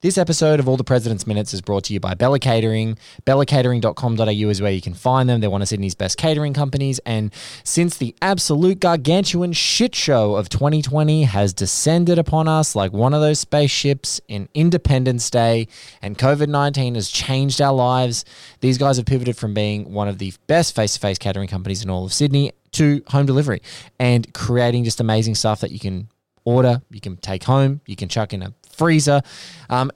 This episode of All the President's Minutes is brought to you by Bella Catering. BellaCatering.com.au is where you can find them. They're one of Sydney's best catering companies. And since the absolute gargantuan shit show of 2020 has descended upon us like one of those spaceships in Independence Day, and COVID-19 has changed our lives, these guys have pivoted from being one of the best face-to-face catering companies in all of Sydney to home delivery and creating just amazing stuff that you can order, you can take home, you can chuck in a freezer,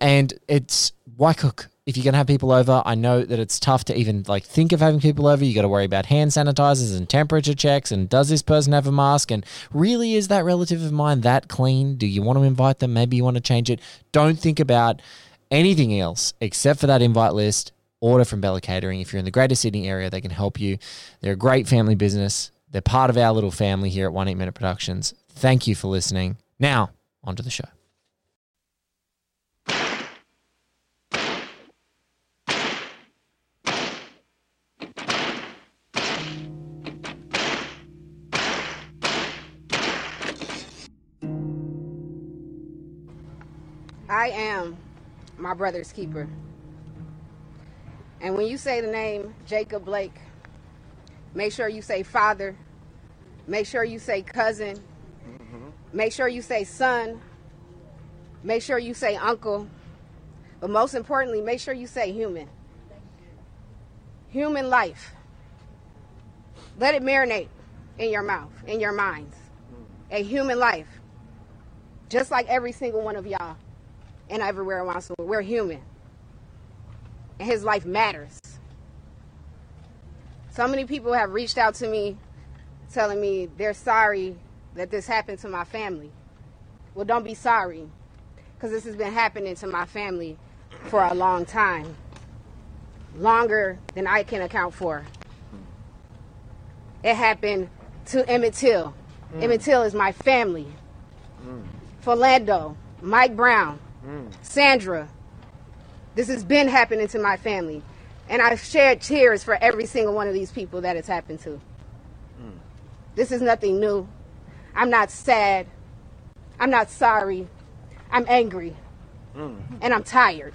and it's why cook if you're gonna have people over? I know that it's tough to even like think of having people over. You got to worry about hand sanitizers and temperature checks, and does this person have a mask, and really is that relative of mine that clean? Do you want to invite them? Maybe you want to change it. Don't think about anything else except for that invite list. Order from Bella Catering. If you're in the Greater Sydney area, they can help you. They're a great family business. They're part of our little family here at 1 8 Minute Productions. Thank you for listening. Now onto the show. I am my brother's keeper. And when you say the name Jacob Blake, make sure you say father, make sure you say cousin, make sure you say son, make sure you say uncle, but most importantly, make sure you say human. Human life. Let it marinate in your mouth, in your minds. A human life. Just like every single one of y'all. And everywhere around us, we're human. And his life matters. So many people have reached out to me telling me they're sorry that this happened to my family. Well, don't be sorry, because this has been happening to my family for a long time. Longer than I can account for. It happened to Emmett Till. Emmett Till is my family. Philando, Mike Brown, Sandra. This has been happening to my family. And I've shed tears for every single one of these people that it's happened to. This is nothing new. I'm not sad. I'm not sorry. I'm angry. And I'm tired.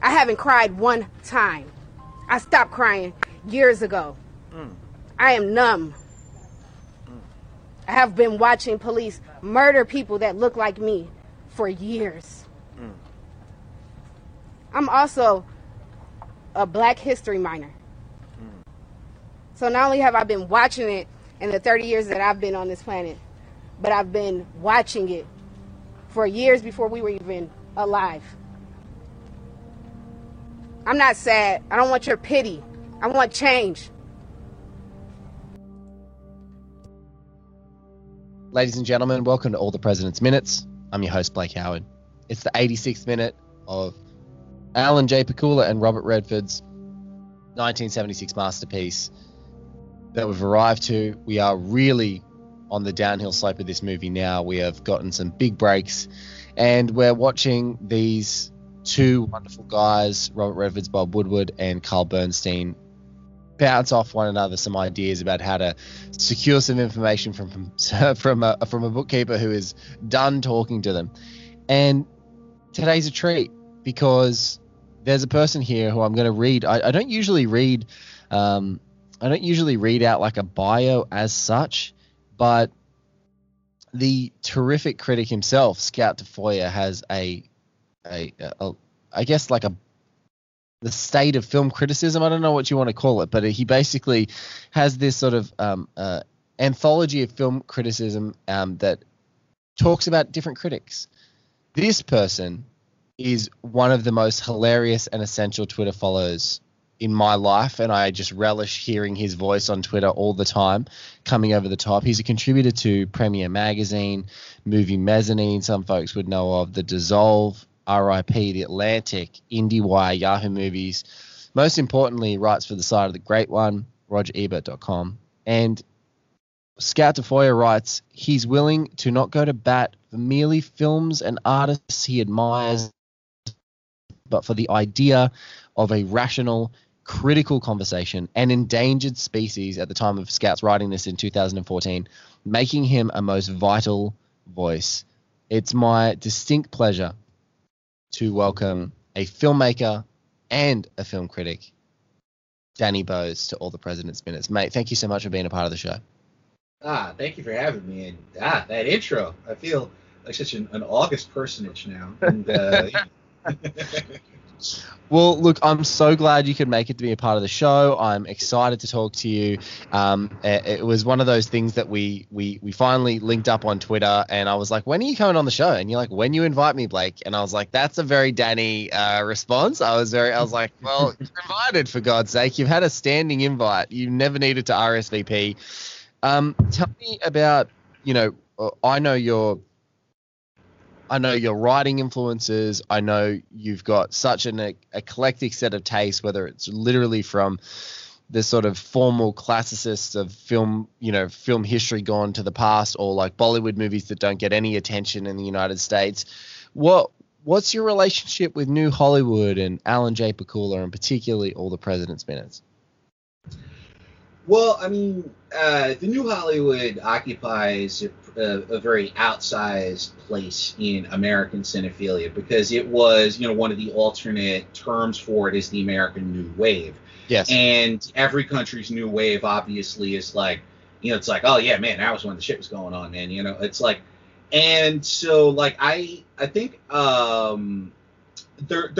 I haven't cried one time. I stopped crying years ago. I am numb. I have been watching police murder people that look like me for years. I'm also a Black history minor. So not only have I been watching it in the 30 years that I've been on this planet, but I've been watching it for years before we were even alive. I'm not sad. I don't want your pity. I want change. Ladies and gentlemen, welcome to All the President's Minutes. I'm your host, Blake Howard. It's the 86th minute of Alan J. Pakula and Robert Redford's 1976 masterpiece that we've arrived to. We are really on the downhill slope of this movie now. We have gotten some big breaks, and we're watching these two wonderful guys, Robert Redford's Bob Woodward and Carl Bernstein, bounce off one another some ideas about how to secure some information from a bookkeeper who is done talking to them. And today's a treat because there's a person here who I'm going to read. I don't usually read. I don't usually read out like a bio as such, but the terrific critic himself, Scout DeFoyer, has a I guess like the state of film criticism. I don't know what you want to call it, but he basically has this sort of anthology of film criticism that talks about different critics. This person is one of the most hilarious and essential Twitter follows in my life, and I just relish hearing his voice on Twitter all the time, coming over the top. He's a contributor to Premiere Magazine, Movie Mezzanine, some folks would know of, The Dissolve, RIP, The Atlantic, IndieWire, Yahoo Movies. Most importantly, writes for the site of The Great One, RogerEbert.com. And Scout DeFoyer writes, he's willing to not go to bat for merely films and artists he admires, but for the idea of a rational, critical conversation, an endangered species at the time of Scout's writing this in 2014, making him a most vital voice. It's my distinct pleasure to welcome a filmmaker and a film critic, Danny Bowes, to All the President's Minutes. Mate, thank you so much for being a part of the show. Thank you for having me. And that intro, I feel like such an August personage now. And, Well, look, I'm so glad you could make it to be a part of the show. I'm excited to talk to you. It was one of those things that we finally linked up on Twitter, and I was like, when are you coming on the show? And you're like, when you invite me, Blake. And I was like, that's a very Danny response. I was like, well, you're invited, for God's sake. You've had a standing invite. You never needed to RSVP. Tell me about, I know your writing influences. I know you've got such an eclectic set of tastes, whether it's literally from the sort of formal classicists of film, film history gone to the past, or like Bollywood movies that don't get any attention in the United States. What's your relationship with New Hollywood and Alan J. Pakula, and particularly All the President's Minutes? Well, I mean, the New Hollywood occupies a very outsized place in American cinephilia because it was, one of the alternate terms for it is the American New Wave. Yes. And every country's New Wave obviously is like, it's like, oh, yeah, man, that was when the shit was going on, man. It's like, and so, like, I think there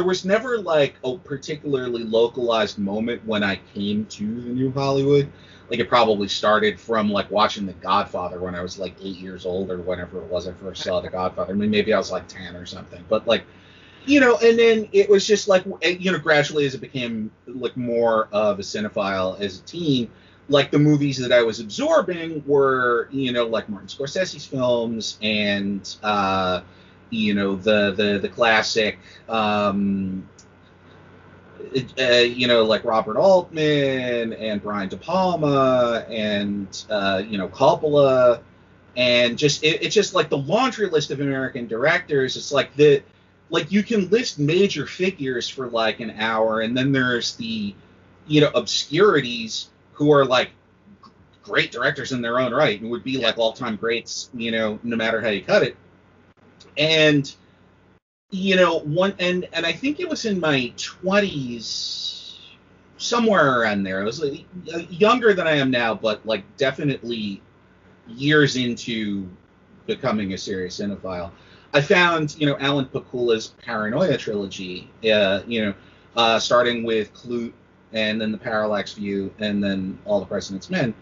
was never like a particularly localized moment when I came to the New Hollywood. Like it probably started from like watching The Godfather when I was like 8 years old or whenever it was I first saw The Godfather. I mean, maybe I was like 10 or something, but like, and then it was just like, gradually as it became like more of a cinephile as a teen, like the movies that I was absorbing were, like Martin Scorsese's films and, the classic, like Robert Altman and Brian De Palma and, Coppola, and just, it's just like the laundry list of American directors. It's like you can list major figures for like an hour. And then there's the, obscurities who are like great directors in their own right and would be like all time greats, no matter how you cut it. And and I think it was in my 20s, somewhere around there. I was like, younger than I am now, but like definitely years into becoming a serious cinephile. I found Alan Pakula's Paranoia trilogy, starting with Clute and then The Parallax View and then All the President's Men,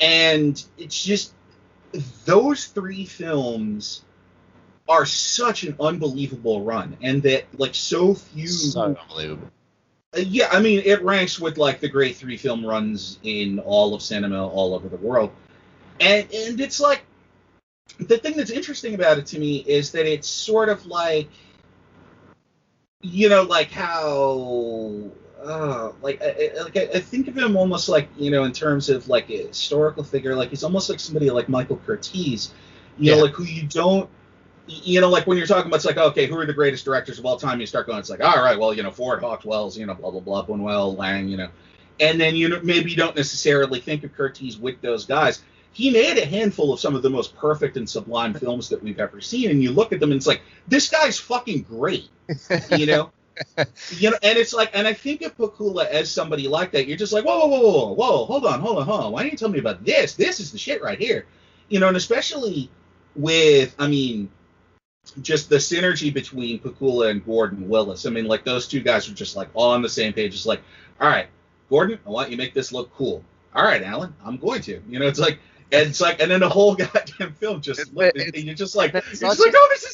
and it's just those three films are such an unbelievable run, and that like so few. So unbelievable. Yeah, I mean, it ranks with like the great three film runs in all of cinema, all over the world, and it's like the thing that's interesting about it to me is that it's sort of like, like how like I think of him almost like in terms of like a historical figure, like he's almost like somebody like Michael Curtiz, know, like who you don't. Like when you're talking about, it's like, okay, who are the greatest directors of all time? You start going, it's like, all right, well, Ford, Hawks, Wells, blah, blah, blah, Buñuel, Lang, And then maybe you don't necessarily think of Curtiz with those guys. He made a handful of some of the most perfect and sublime films that we've ever seen, and you look at them and it's like, this guy's fucking great, And it's like, and I think of Pakula as somebody like that. You're just like, whoa, hold on. Why didn't you tell me about this? This is the shit right here, And especially with, just the synergy between Pakula and Gordon Willis. I mean, like, those two guys were just, like, all on the same page. It's like, all right, Gordon, I want you to make this look cool. All right, Alan, I'm going to. And then the whole goddamn film just looked, and you're just like, oh, this is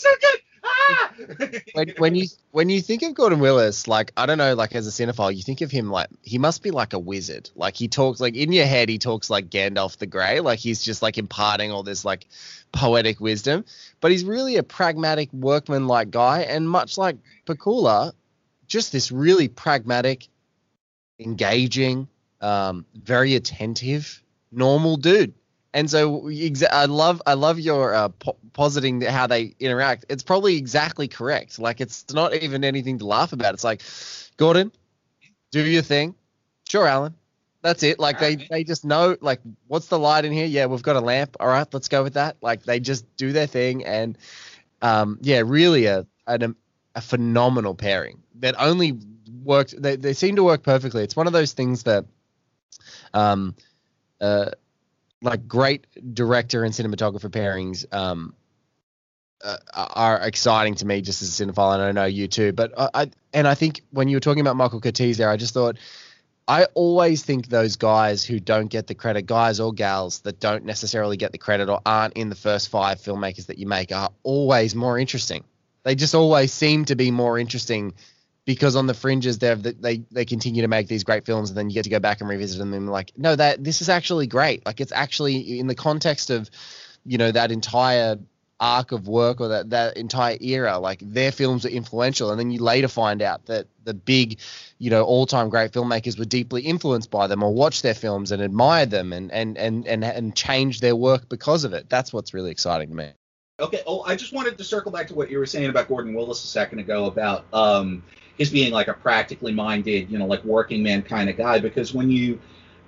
so good! Ah! When you think of Gordon Willis, like, I don't know, like as a cinephile, you think of him like he must be like a wizard. Like he talks like in your head, he talks like Gandalf the Grey. Like he's just like imparting all this like poetic wisdom. But he's really a pragmatic workman like guy, and much like Pakula, just this really pragmatic, engaging, very attentive, normal dude. And so I love your positing how they interact. It's probably exactly correct. Like it's not even anything to laugh about. It's like, Gordon, do your thing. Sure, Alan. That's it. Like they just know, like, what's the light in here? Yeah, we've got a lamp. All right, let's go with that. Like they just do their thing. And yeah, really a phenomenal pairing that only worked. They seem to work perfectly. It's one of those things that like great director and cinematographer pairings are exciting to me just as a cinephile, and I know you too. But I think when you were talking about Michael Curtiz there, I just thought I always think those guys who don't get the credit, guys or gals that don't necessarily get the credit or aren't in the first five filmmakers that you make, are always more interesting. They just always seem to be more interesting because on the fringes, they continue to make these great films, and then you get to go back and revisit them and like, no, this is actually great. Like it's actually in the context of, you know, that entire arc of work or that entire era, like their films are influential. And then you later find out that the big, you know, all-time great filmmakers were deeply influenced by them or watched their films and admired them and changed their work because of it. That's what's really exciting to me. Okay. Oh, I just wanted to circle back to what you were saying about Gordon Willis a second ago about his being like a practically minded, you know, like working man kind of guy, because when you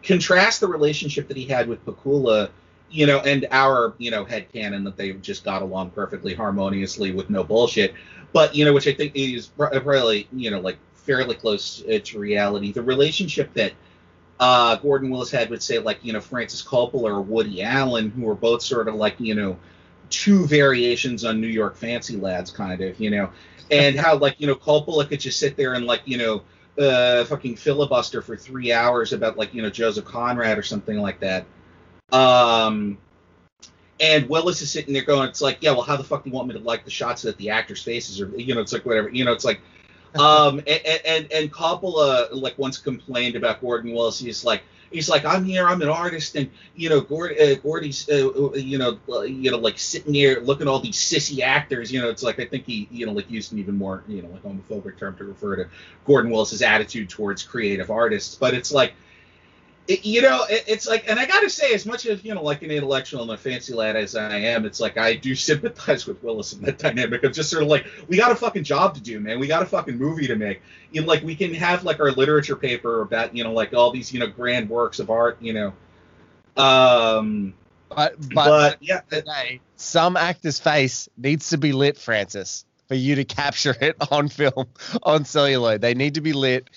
contrast the relationship that he had with Pakula, you know, and our, you know, headcanon that they just got along perfectly harmoniously with no bullshit, but, you know, which I think is probably, you know, like fairly close to reality, the relationship that Gordon Willis had with, say, like, you know, Francis Coppola or Woody Allen, who were both sort of like, you know, two variations on New York Fancy Lads, kind of, you know, and how, like, you know, Coppola could just sit there and, like, you know, fucking filibuster for 3 hours about, like, you know, Joseph Conrad or something like that. And Willis is sitting there going, it's like, yeah, well, how the fuck do you want me to like the shots that the actors' faces are, you know, it's like whatever, you know, it's like, and Coppola, like, once complained about Gordon Willis. He's like, I'm here, I'm an artist, and, you know, Gordy's, you know, like, sitting here looking at all these sissy actors, you know, it's like, I think he, you know, like, used an even more, you know, like, homophobic term to refer to Gordon Willis's attitude towards creative artists, but it's like, it's like, and I gotta say, as much as, you know, like, an intellectual and a fancy lad as I am, it's like, I do sympathize with Willis in that dynamic of just sort of like, we got a fucking job to do, man. We got a fucking movie to make. You know, like, we can have, like, our literature paper about, you know, like, all these, you know, grand works of art, you know. But yeah, today, some actor's face needs to be lit, Francis, for you to capture it on film, on celluloid. They need to be lit.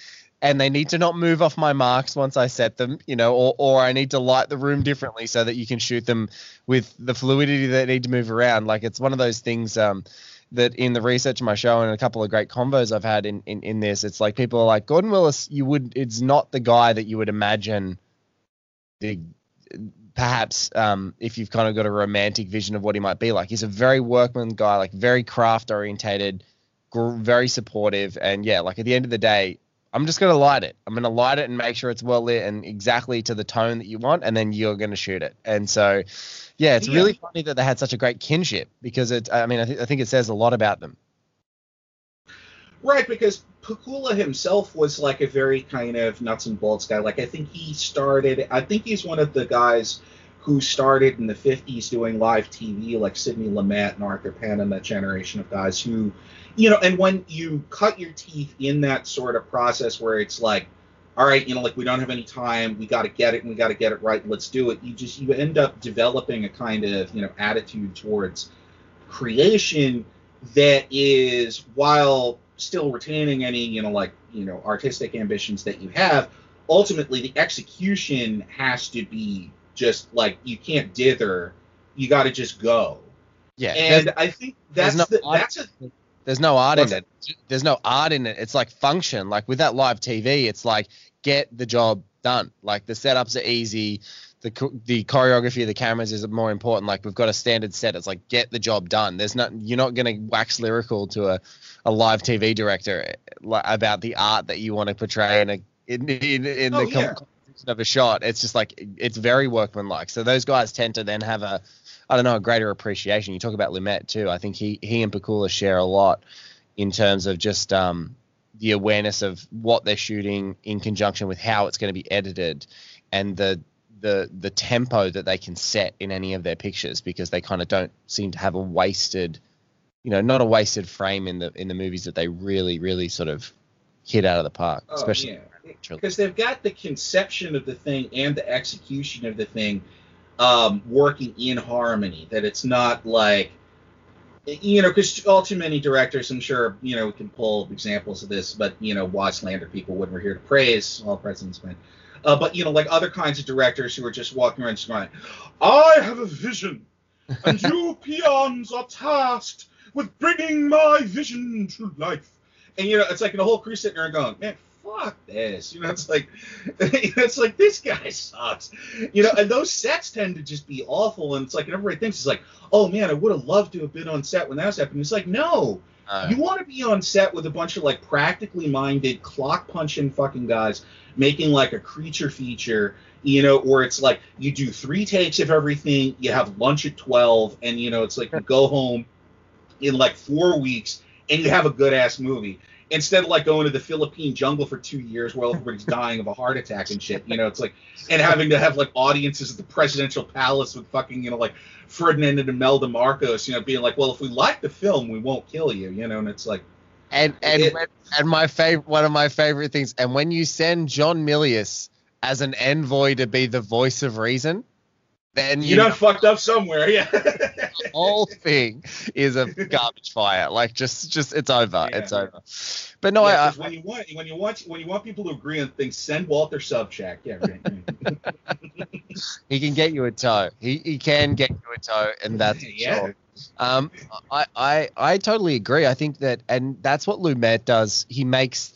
And they need to not move off my marks once I set them, you know, or I need to light the room differently so that you can shoot them with the fluidity that they need to move around. Like it's one of those things that in the research of my show and a couple of great convos I've had in this, it's like people are like, Gordon Willis, it's not the guy that you would imagine if you've kind of got a romantic vision of what he might be like. He's a very workman guy, like very craft orientated, very supportive. And yeah, like at the end of the day, I'm just going to light it. I'm going to light it and make sure it's well lit and exactly to the tone that you want, and then you're going to shoot it. And so, yeah, it's really funny that they had such a great kinship because it. I mean, I think it says a lot about them. Right, because Pakula himself was like a very kind of nuts and bolts guy. Like I think he's one of the guys who started in the 50s doing live TV, like Sidney Lumet and Arthur Penn and that generation of guys who – you know, and when you cut your teeth in that sort of process where it's like, all right, you know, like we don't have any time, we got to get it and we got to get it right, let's do it. You end up developing a kind of, you know, attitude towards creation that is, while still retaining any, you know, like, you know, artistic ambitions that you have, ultimately the execution has to be just like, you can't dither, you got to just go. Yeah. And I think there's no art in it. There's no art in it. It's like function. Like with that live TV, it's like get the job done. Like the setups are easy. the choreography of the cameras is more important. Like, we've got a standard set. It's like, get the job done. There's not, you're not going to wax lyrical to a live TV director about the art that you want to portray in the context of a shot. It's just like, it's very workmanlike. So those guys tend to then have a greater appreciation. You talk about Lumet too. I think he and Pakula share a lot in terms of just the awareness of what they're shooting in conjunction with how it's going to be edited and the tempo that they can set in any of their pictures, because they kind of don't seem to have a wasted frame in the movies that they really, really sort of hit out of the park, especially because they've got the conception of the thing and the execution of the thing working in harmony, that it's not like, you know, because all too many directors, I'm sure, you know, we can pull examples of this, but, you know, watch Lander people when we're here to praise All President's Men. But, you know, like other kinds of directors who are just walking around just going, I have a vision, and you peons are tasked with bringing my vision to life. And, you know, it's like the whole crew sitting there going, man, fuck this. You know, it's like, this guy sucks. You know, and those sets tend to just be awful. And it's like, and everybody thinks it's like, oh, man, I would have loved to have been on set when that was happening. It's like, no. You want to be on set with a bunch of, like, practically minded, clock-punching fucking guys making, like, a creature feature, you know, where it's like you do 3 takes of everything, you have lunch at 12, and, you know, it's like you go home in, like, 4 weeks, and you have a good-ass movie. Instead of, like, going to the Philippine jungle for 2 years while everybody's dying of a heart attack and shit, you know, it's like, and having to have, like, audiences at the presidential palace with fucking, you know, like, Ferdinand and Imelda Marcos, you know, being like, well, if we like the film, we won't kill you, you know, and it's like. And one of my favorite things, and when you send John Milius as an envoy to be the voice of reason, then you done fucked up somewhere, yeah. The whole thing is a garbage fire. Like, just it's over. Yeah. It's over. But no, yeah, when you want people to agree on things, send Walter Sobchak. Yeah, right. He can get you a toe. He can get you a toe, and that's sure. I totally agree. I think that, and that's what Lumet does. He makes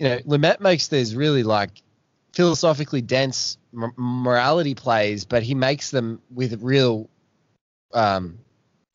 Lumet makes these really, like, philosophically dense morality plays, but he makes them with real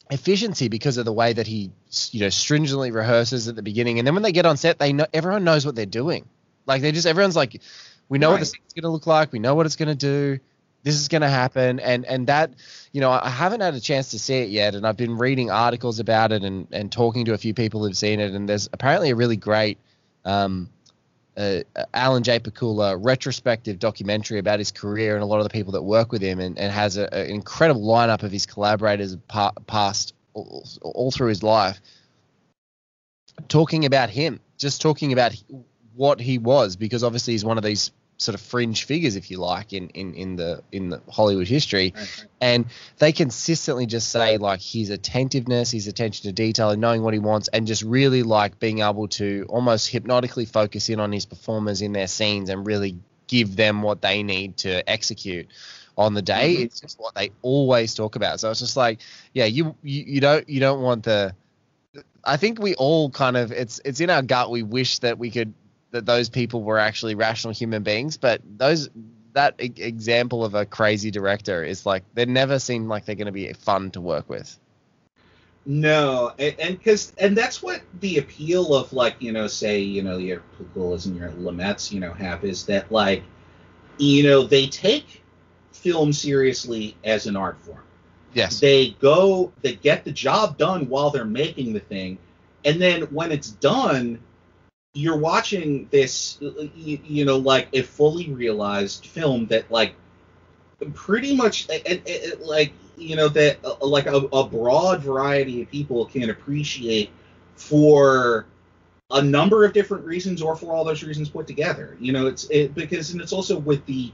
efficiency because of the way that he, you know, stringently rehearses at the beginning, and then when they get on set, they know, everyone knows what they're doing. Like, they just, everyone's like, we know what this is going to look like, we know what it's going to do, this is going to happen, and that, you know, I haven't had a chance to see it yet, and I've been reading articles about it and talking to a few people who've seen it, and there's apparently a really great Alan J. Pakula retrospective documentary about his career and a lot of the people that work with him, and has an incredible lineup of his collaborators past all through his life, talking about him, just talking about what he was, because obviously he's one of these sort of fringe figures, if you like, in the Hollywood history. Right. And they consistently just say, like, his attentiveness, his attention to detail, and knowing what he wants, and just really, like, being able to almost hypnotically focus in on his performers in their scenes and really give them what they need to execute on the day. Mm-hmm. It's just what they always talk about. So it's just like, yeah, you don't want the, I think we all kind of, it's in our gut, we wish that we could, that those people were actually rational human beings, but that example of a crazy director is like, they never seem like they're going to be fun to work with. No, and that's what the appeal of, like, you know, say, you know, your Pakulas and your Lumets, you know, have, is that, like, you know, they take film seriously as an art form. Yes. They get the job done while they're making the thing, and then when it's done, you're watching this, you know, like, a fully realized film that, like, pretty much, like, you know, that, like, a broad variety of people can appreciate for a number of different reasons, or for all those reasons put together. You know, because, and it's also with the,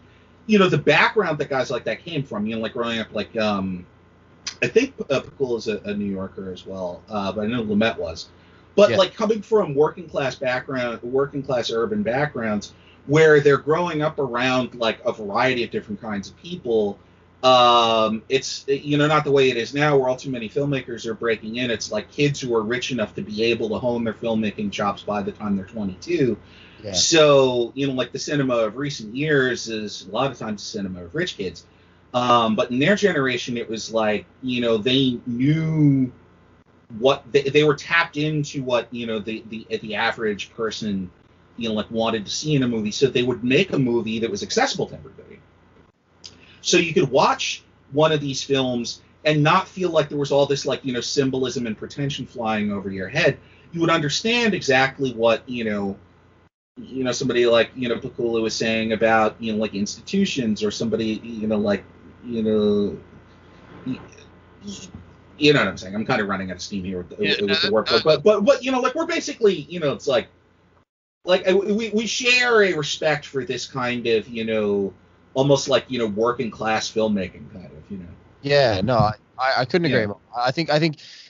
you know, the background that guys like that came from, you know, like, growing up, like, I think Pakula is a New Yorker as well, but I know Lumet was. But, yeah, like, coming from working class urban backgrounds, where they're growing up around, like, a variety of different kinds of people, it's, you know, not the way it is now, where all too many filmmakers are breaking in. It's like kids who are rich enough to be able to hone their filmmaking chops by the time they're 22, Yeah. So, you know, like the cinema of recent years is a lot of times the cinema of rich kids. But in their generation, it was like, you know, they knew what they were tapped into what, you know, the average person, you know, like wanted to see in a movie. So they would make a movie that was accessible to everybody. So you could watch one of these films and not feel like there was all this, like, you know, symbolism and pretension flying over your head. You would understand exactly what, you know, somebody like, you know, Pakula was saying about, you know, like institutions, or somebody, you know, like, you know what I'm saying? I'm kind of running out of steam here with the workbook, but you know, like, we're basically, you know, it's like we share a respect for this kind of, you know, almost like, you know, working class filmmaking kind of, you know. Yeah, no, I couldn't agree more. I think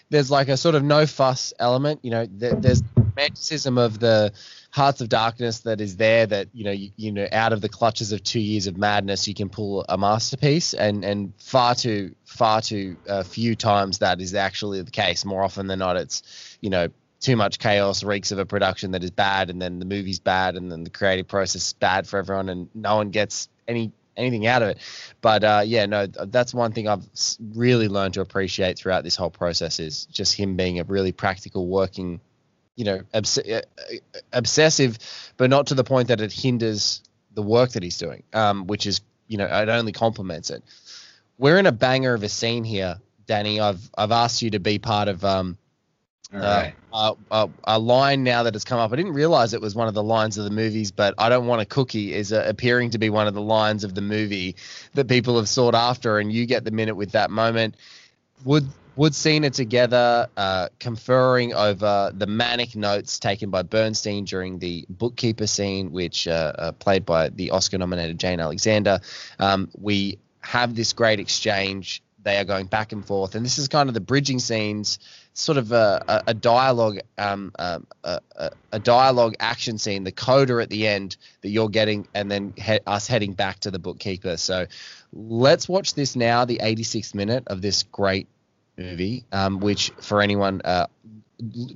there's like a sort of no fuss element, you know. There's romanticism of the Hearts of Darkness that is there, that, you know, you know, out of the clutches of 2 years of madness, you can pull a masterpiece, and far too few times that is actually the case. More often than not, it's, you know, too much chaos reeks of a production that is bad, and then the movie's bad, and then the creative process is bad for everyone, and no one gets anything out of it. But that's one thing I've really learned to appreciate throughout this whole process, is just him being a really practical, working, you know, obsessive, but not to the point that it hinders the work that he's doing, which is, you know, it only complements it. We're in a banger of a scene here, Danny. I've asked you to be part of a line now that has come up. I didn't realize it was one of the lines of the movies, but "I don't want a cookie" is appearing to be one of the lines of the movie that people have sought after, and you get the minute with that moment. Wood Cena together, conferring over the manic notes taken by Bernstein during the bookkeeper scene, which played by the Oscar-nominated Jane Alexander. We have this great exchange. They are going back and forth, and this is kind of the bridging scenes, sort of a dialogue, a dialogue action scene, the coda at the end that you're getting, and then us heading back to the bookkeeper. So let's watch this now, the 86th minute of this great movie, which for anyone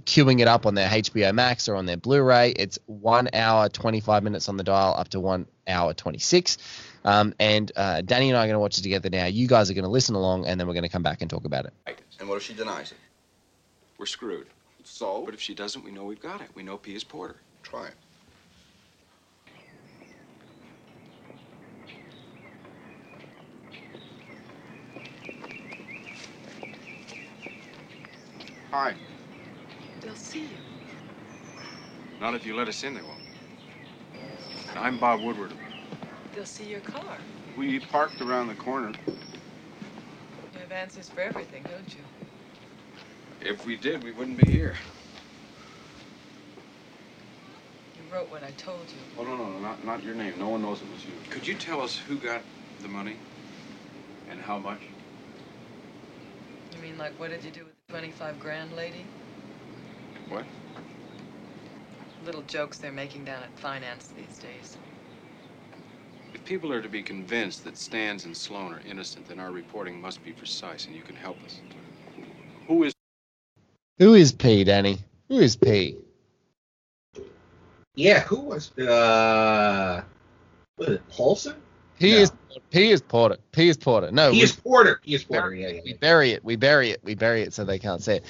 queuing it up on their HBO Max or on their Blu-ray, it's 1 hour, 25 minutes on the dial, up to 1 hour, 26. And Danny and I are going to watch it together now. You guys are going to listen along, and then we're going to come back and talk about it. And what if she denies it? We're screwed. So? But if she doesn't, we know we've got it. We know P is Porter. Try it. Hi. They'll see you. Not if you let us in, they won't. I'm Bob Woodward. They'll see your car. We parked around the corner. You have answers for everything, don't you? If we did, we wouldn't be here. You wrote what I told you. Oh, no, not your name. No one knows it was you. Could you tell us who got the money and how much? You mean, like, what did you do with the 25 grand lady? What? Little jokes they're making down at finance these days. If people are to be convinced that Stans and Sloan are innocent, then our reporting must be precise, and you can help us. Who is P, Danny? Who is P? Yeah, who was was it Paulson? P is Porter. No, he is Porter. He is Porter. Yeah. We bury it so they can't see it.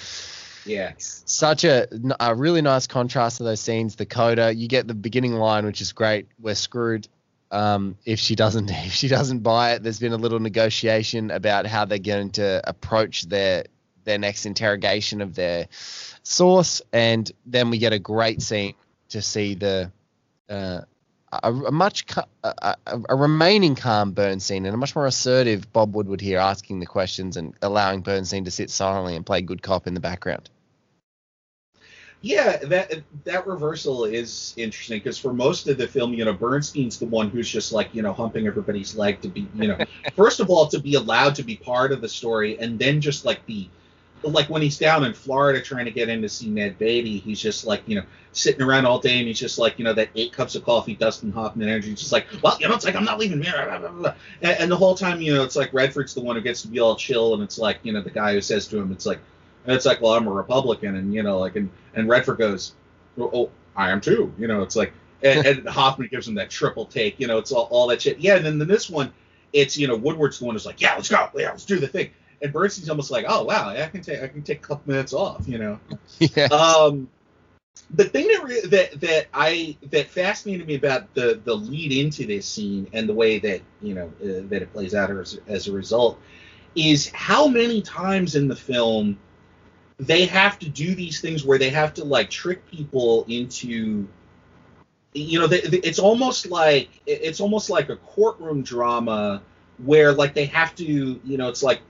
Yeah. Such a really nice contrast to those scenes. The coda, you get the beginning line, which is great. We're screwed. If she doesn't buy it, there's been a little negotiation about how they're going to approach their next interrogation of their source, and then we get a great scene to see the a remaining calm Bernstein and a much more assertive Bob Woodward here, asking the questions and allowing Bernstein to sit silently and play good cop in the background. Yeah, that reversal is interesting, because for most of the film, you know, Bernstein's the one who's just like, you know, humping everybody's leg to be, you know, first of all, to be allowed to be part of the story, and then just like when he's down in Florida trying to get in to see Ned Beatty, he's just like, you know, sitting around all day, and he's just like, you know, that 8 cups of coffee, Dustin Hoffman energy, just like, well, you know, it's like, I'm not leaving here, blah, blah, blah. And the whole time, you know, it's like Redford's the one who gets to be all chill, and it's like, you know, the guy who says to him, it's like, and it's like, well, I'm a Republican, and, you know, like, and Redford goes, oh, I am too, you know, it's like, And Hoffman gives him that triple take. You know, it's all that shit. Yeah, and then in this one, it's, you know, Woodward's the one who's like, yeah, let's go. Yeah, let's do the thing. And Bernstein's almost like, oh, wow, I can take a couple minutes off, you know. Yes. The thing that fascinated me about the lead into this scene and the way that, you know, that it plays out as a result is how many times in the film they have to do these things where they have to, like, trick people into, you know, it's almost like a courtroom drama where, like, they have to, you know, it's like,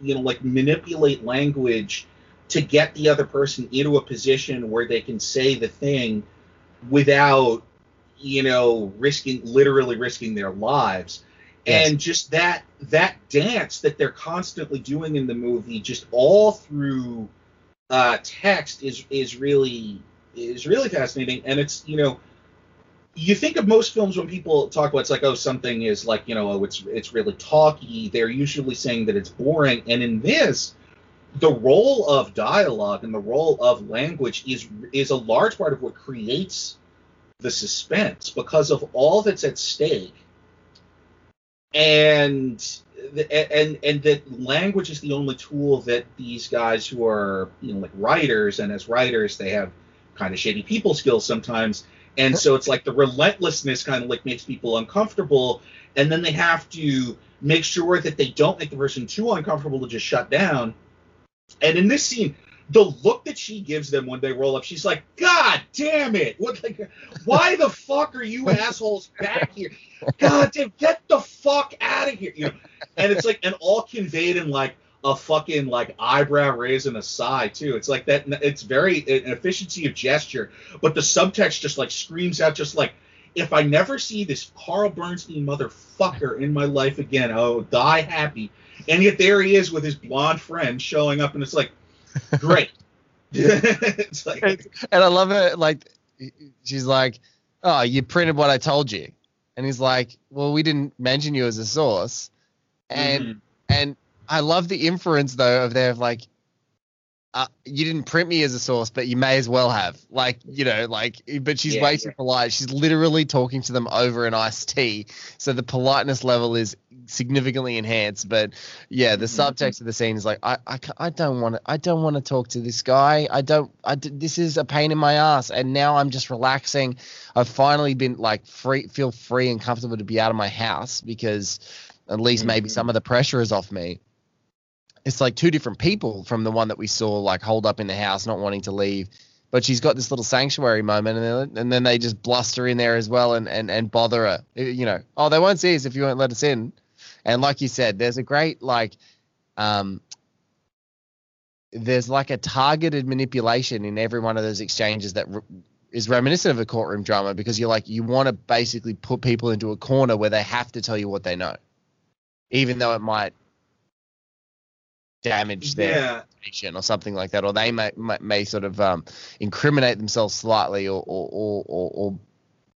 you know, like, manipulate language to get the other person into a position where they can say the thing without, you know, literally risking their lives. Yes. And just that dance that they're constantly doing in the movie, just all through text, is really fascinating. And it's, you know, you think of most films when people talk about, it's like, oh, something is like, you know, oh, it's really talky. They're usually saying that it's boring. And in this, the role of dialogue and the role of language is a large part of what creates the suspense because of all that's at stake. And that language is the only tool that these guys who are, you know, like writers, and as writers they have kind of shady people skills sometimes, and so it's like the relentlessness kind of like makes people uncomfortable, and then they have to make sure that they don't make the person too uncomfortable to just shut down. And in this scene, the look that she gives them when they roll up, she's like, God damn it. Why the fuck are you assholes back here? God damn, get the fuck out of here. You know? And it's like, and all conveyed in like a fucking like eyebrow raise and a sigh too. It's like that, it's very an efficiency of gesture, but the subtext just like screams out just like, if I never see this Carl Bernstein motherfucker in my life again, I'll die happy. And yet there he is with his blonde friend showing up, and it's like, great. It's like, and I love it. Like, she's like, oh, you printed what I told you. And he's like, well, we didn't mention you as a source. And and I love the inference, though, of there, of like, you didn't print me as a source, but you may as well have. Like, you know, like, but she's way too polite. She's literally talking to them over an iced tea. So the politeness level is significantly enhanced, but yeah, the subtext of the scene is like, I don't want to talk to this guy. This is a pain in my ass, and now I'm just relaxing. I've finally been like feel free and comfortable to be out of my house, because at least maybe some of the pressure is off me. It's like two different people from the one that we saw like holed up in the house, not wanting to leave. But she's got this little sanctuary moment, and then they just bluster in there as well and bother her. You know, oh, they won't see us if you won't let us in. And like you said, there's a great like there's like a targeted manipulation in every one of those exchanges that is reminiscent of a courtroom drama, because you're like, you want to basically put people into a corner where they have to tell you what they know, even though it might damage their reputation or something like that, or they may sort of incriminate themselves slightly or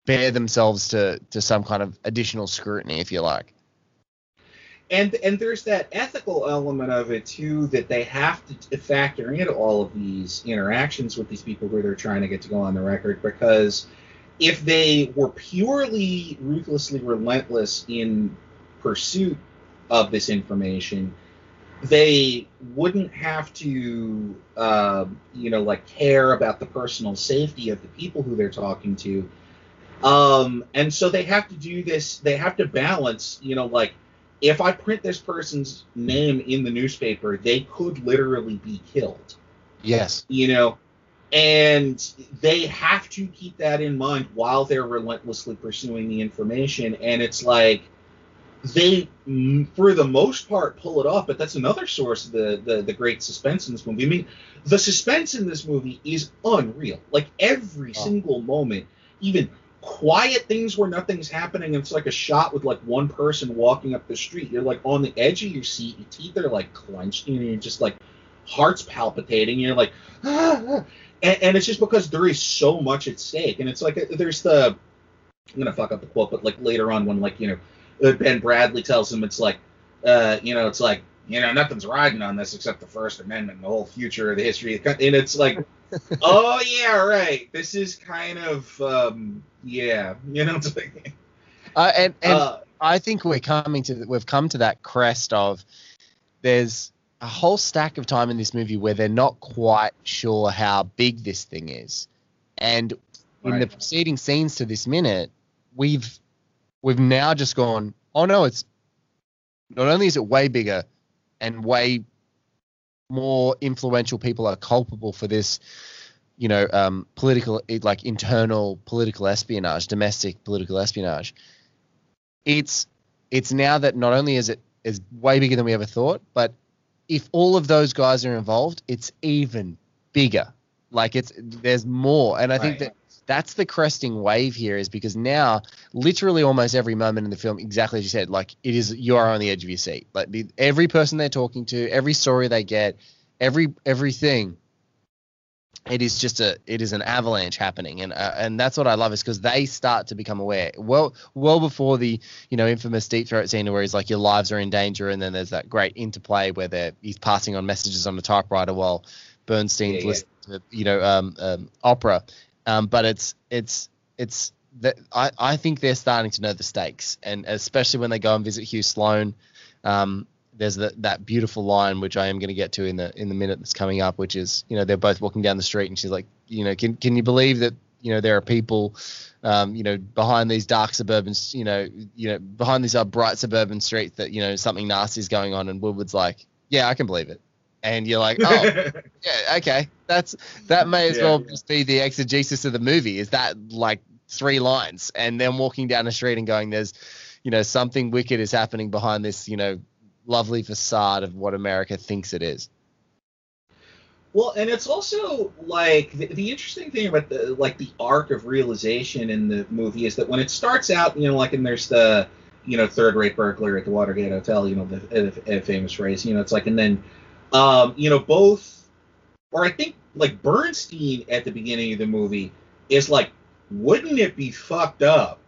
bear themselves to some kind of additional scrutiny, if you like. And there's that ethical element of it, too, that they have to factor into all of these interactions with these people who they're trying to get to go on the record, because if they were purely ruthlessly relentless in pursuit of this information, they wouldn't have to, you know, like, care about the personal safety of the people who they're talking to. And so they have to do this. They have to balance, you know, like, if I print this person's name in the newspaper, they could literally be killed. Yes. You know, and they have to keep that in mind while they're relentlessly pursuing the information. And it's like, they, for the most part, pull it off, but that's another source of the great suspense in this movie. I mean, the suspense in this movie is unreal. Like, every single moment, even quiet things where nothing's happening, and it's like a shot with like one person walking up the street, you're like on the edge of your seat, your teeth are like clenched, and you're just like, heart's palpitating, you're like, ah. And it's just because there is so much at stake. And it's like, there's the, I'm gonna fuck up the quote, but like later on when, like, you know, Ben Bradlee tells him, it's like, you know, it's like, you know, nothing's riding on this except the First Amendment and the whole future of the history of the country. And it's like, Oh, yeah, right. This is kind of, yeah, you know what I'm saying? I think we've come to that crest of there's a whole stack of time in this movie where they're not quite sure how big this thing is. And in the preceding scenes to this minute, we've now just gone, oh, no, it's not only is it way bigger and way more influential people are culpable for this, you know, political, like internal political espionage, domestic political espionage. It's now that not only is it way bigger than we ever thought, but if all of those guys are involved, it's even bigger. Like there's more. And I think that's the cresting wave here, is because now literally almost every moment in the film, exactly as you said, like it is, you are on the edge of your seat. Like every person they're talking to, every story they get, everything. It is an avalanche happening, and that's what I love, is because they start to become aware well before the, you know, infamous deep throat scene where he's like, your lives are in danger, and then there's that great interplay where he's passing on messages on the typewriter while Bernstein's listening to, you know, opera. But it's that I think they're starting to know the stakes, and especially when they go and visit Hugh Sloane. There's that beautiful line, which I am going to get to in the minute that's coming up, which is, you know, they're both walking down the street and she's like, you know, can you believe that, you know, there are people, you know, behind these dark suburban, you know, behind these bright suburban streets, that, you know, something nasty is going on. And Woodward's like, yeah, I can believe it. And you're like, oh, yeah, okay, that may as well just be the exegesis of the movie. Is that like 3 lines? And then walking down the street and going, there's, you know, something wicked is happening behind this, you know, lovely facade of what America thinks it is. Well, and it's also like the interesting thing about the, like, the arc of realization in the movie is that when it starts out, you know, like, and there's the, you know, third-rate burglar at the Watergate Hotel, you know, the famous phrase, you know, it's like, and then, you know, both, or I think like Bernstein at the beginning of the movie is like, wouldn't it be fucked up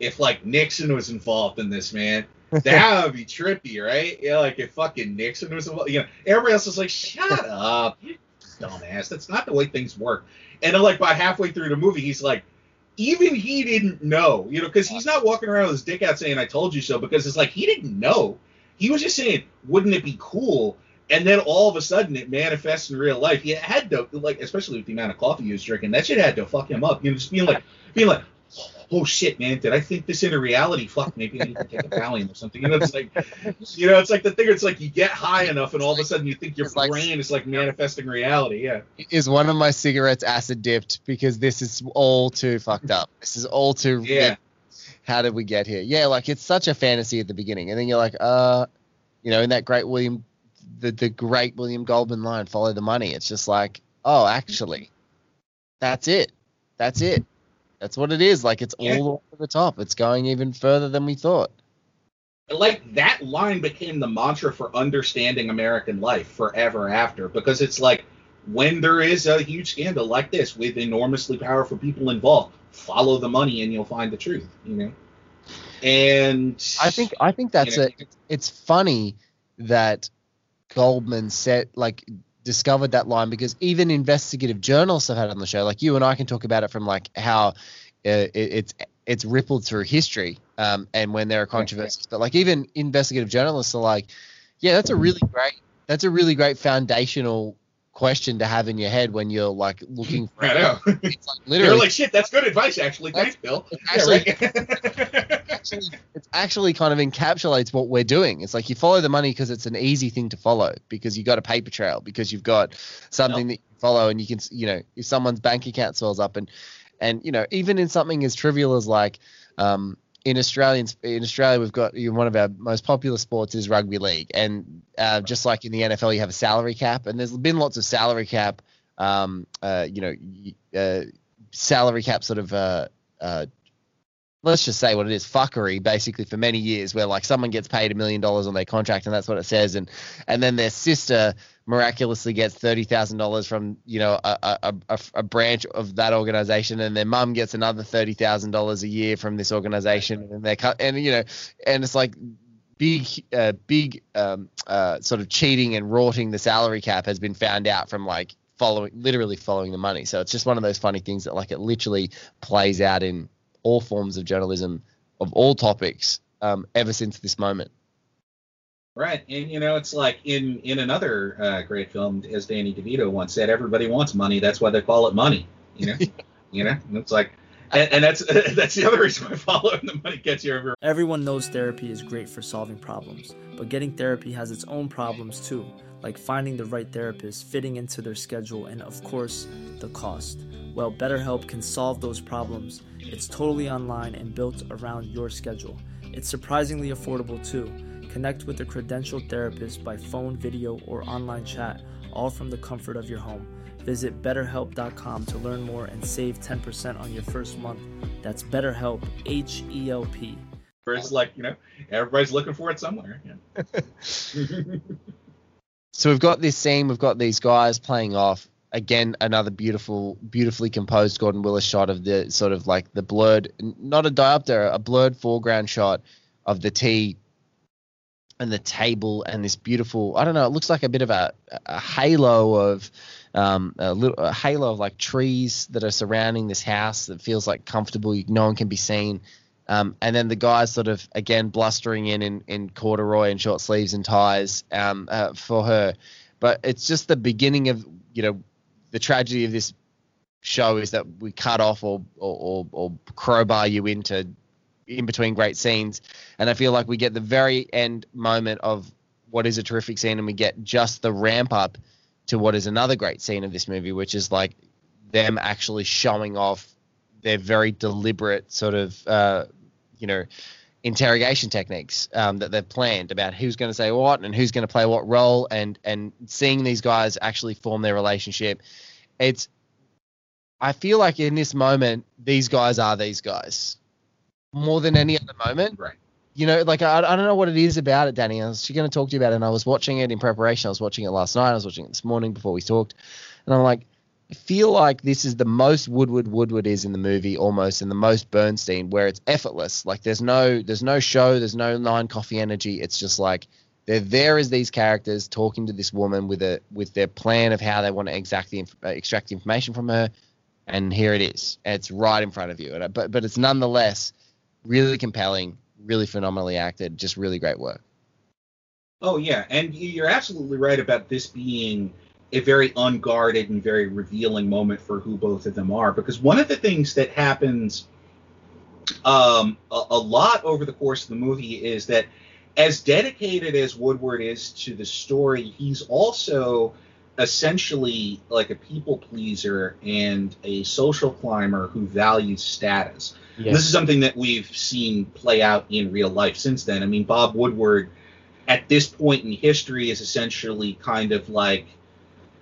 if like Nixon was involved in this, man? That would be trippy, right? Yeah, like if fucking Nixon was, you know, everybody else was like, shut up, you dumbass. That's not the way things work. And then, like, by halfway through the movie, he's like, even he didn't know, you know, because he's not walking around with his dick out saying, I told you so, because it's like, he didn't know. He was just saying, wouldn't it be cool? And then all of a sudden, it manifests in real life. He had to, like, especially with the amount of coffee he was drinking, that shit had to fuck him up. You know, just being like, oh shit, man, did I think this into reality? Fuck, maybe I need to take a Valium or something. You know, it's like, you know, it's like the thing, it's like you get high enough and all of a sudden you think your brain is like manifesting reality. Yeah. Is one of my cigarettes acid dipped? Because this is all too fucked up. This is all too. Yeah. How did we get here? Yeah. Like, it's such a fantasy at the beginning. And then you're like, you know, in that great the great William Goldman line, follow the money. It's just like, oh, actually that's it. That's what it is. Like, it's all over the top. It's going even further than we thought. Like, that line became the mantra for understanding American life forever after, because it's like, when there is a huge scandal like this with enormously powerful people involved, follow the money and you'll find the truth, you know? And I think that's, you know, it's funny that Goldman said, like, discovered that line, because even investigative journalists I've had on the show, like you and I, can talk about it from like how it's rippled through history, and when there are controversies. But like, even investigative journalists are like, yeah, that's a really great foundational question to have in your head when you're like looking for it's like, literally, you're like, shit, that's good advice, actually. Thanks, Bill. It actually kind of encapsulates what we're doing. It's like, you follow the money because it's an easy thing to follow, because you got a paper trail, because you've got something that you follow, and you can, you know, if someone's bank account swells up, and you know, even in something as trivial as like, in Australia, we've got, you know, one of our most popular sports is rugby league, and just like in the NFL, you have a salary cap, and there's been lots of salary cap, salary cap sort of let's just say what it is, fuckery, basically, for many years, where like someone gets paid $1 million on their contract, and that's what it says, and then their sister miraculously gets $30,000 from, you know, a branch of that organization, and their mum gets another $30,000 a year from this organization, and you know, and it's like big sort of cheating and rorting the salary cap has been found out from like literally following the money. So it's just one of those funny things that, like, it literally plays out in all forms of journalism of all topics ever since this moment. Right. And, you know, it's like in another great film, as Danny DeVito once said, everybody wants money. That's why they call it money. You know, you know, and it's like, and that's the other reason why following the money gets you everywhere. Everyone knows therapy is great for solving problems, but getting therapy has its own problems, too, like finding the right therapist, fitting into their schedule, and, of course, the cost. Well, BetterHelp can solve those problems. It's totally online and built around your schedule. It's surprisingly affordable, too. Connect with a credentialed therapist by phone, video, or online chat, all from the comfort of your home. Visit BetterHelp.com to learn more and save 10% on your first month. That's BetterHelp, H-E-L-P. It's like, you know, everybody's looking for it somewhere. Yeah. So we've got this scene. We've got these guys playing off. Again, another beautifully composed Gordon Willis shot of the sort of like the blurred, not a diopter, a blurred foreground shot of the tea and the table and this beautiful, I don't know, it looks like a bit of a halo of a halo of like trees that are surrounding this house that feels like comfortable. No one can be seen. And then the guys sort of, again, blustering in corduroy and short sleeves and ties for her. But it's just the beginning of, you know, the tragedy of this show is that we cut off or crowbar you into in between great scenes. And I feel like we get the very end moment of what is a terrific scene, and we get just the ramp up to what is another great scene of this movie, which is like them actually showing off their very deliberate sort of, you know, interrogation techniques that they've planned about who's going to say what and who's going to play what role, and seeing these guys actually form their relationship. It's, I feel like in this moment, these guys are these guys more than any other moment. Right. You know, like, I don't know what it is about it, Danny. I was actually going to talk to you about it, and I was watching it in preparation. I was watching it last night. I was watching it this morning before we talked. And I'm like, I feel like this is the most Woodward is in the movie almost, and the most Bernstein, where it's effortless. Like, there's no show. There's no Nine Coffee energy. It's just like they're there as these characters talking to this woman with their plan of how they want to extract the information from her. And here it is. And it's right in front of you. And, but it's nonetheless really compelling, really phenomenally acted, just really great work. Oh, yeah, and you're absolutely right about this being a very unguarded and very revealing moment for who both of them are, because one of the things that happens a lot over the course of the movie is that as dedicated as Woodward is to the story, he's also essentially like a people pleaser and a social climber who values status. Yes. This is something that we've seen play out in real life since then. I mean, Bob Woodward at this point in history is essentially kind of like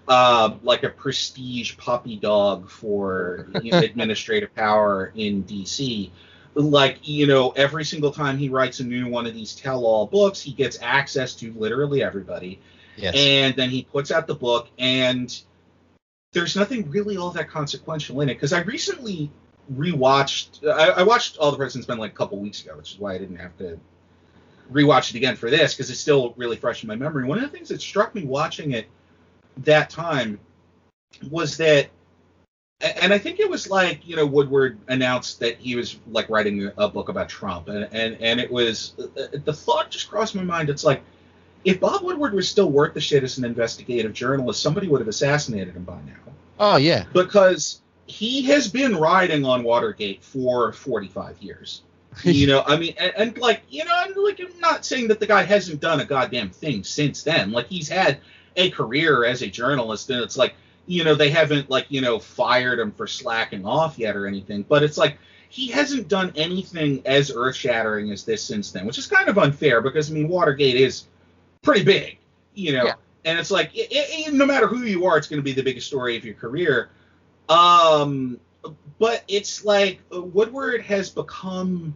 a prestige puppy dog for, you know, administrative power in D.C. Like, you know, every single time he writes a new one of these tell-all books, he gets access to literally everybody. Yes. And then he puts out the book, and there's nothing really all that consequential in it. Because I recently rewatched, I watched All the President's Men like a couple weeks ago, which is why I didn't have to rewatch it again for this, because it's still really fresh in my memory. One of the things that struck me watching it that time was that, and I think it was like, you know, Woodward announced that he was like writing a book about Trump, and it was, the thought just crossed my mind. It's like, if Bob Woodward was still worth the shit as an investigative journalist, somebody would have assassinated him by now. Oh, yeah. Because he has been riding on Watergate for 45 years. You know, I mean, and like, you know, I'm not saying that the guy hasn't done a goddamn thing since then. Like, he's had a career as a journalist, and it's like, you know, they haven't, like, you know, fired him for slacking off yet or anything. But it's like, he hasn't done anything as earth-shattering as this since then, which is kind of unfair because, I mean, Watergate is pretty big, you know. Yeah. And it's like, no matter who you are, it's going to be the biggest story of your career. But it's like Woodward has become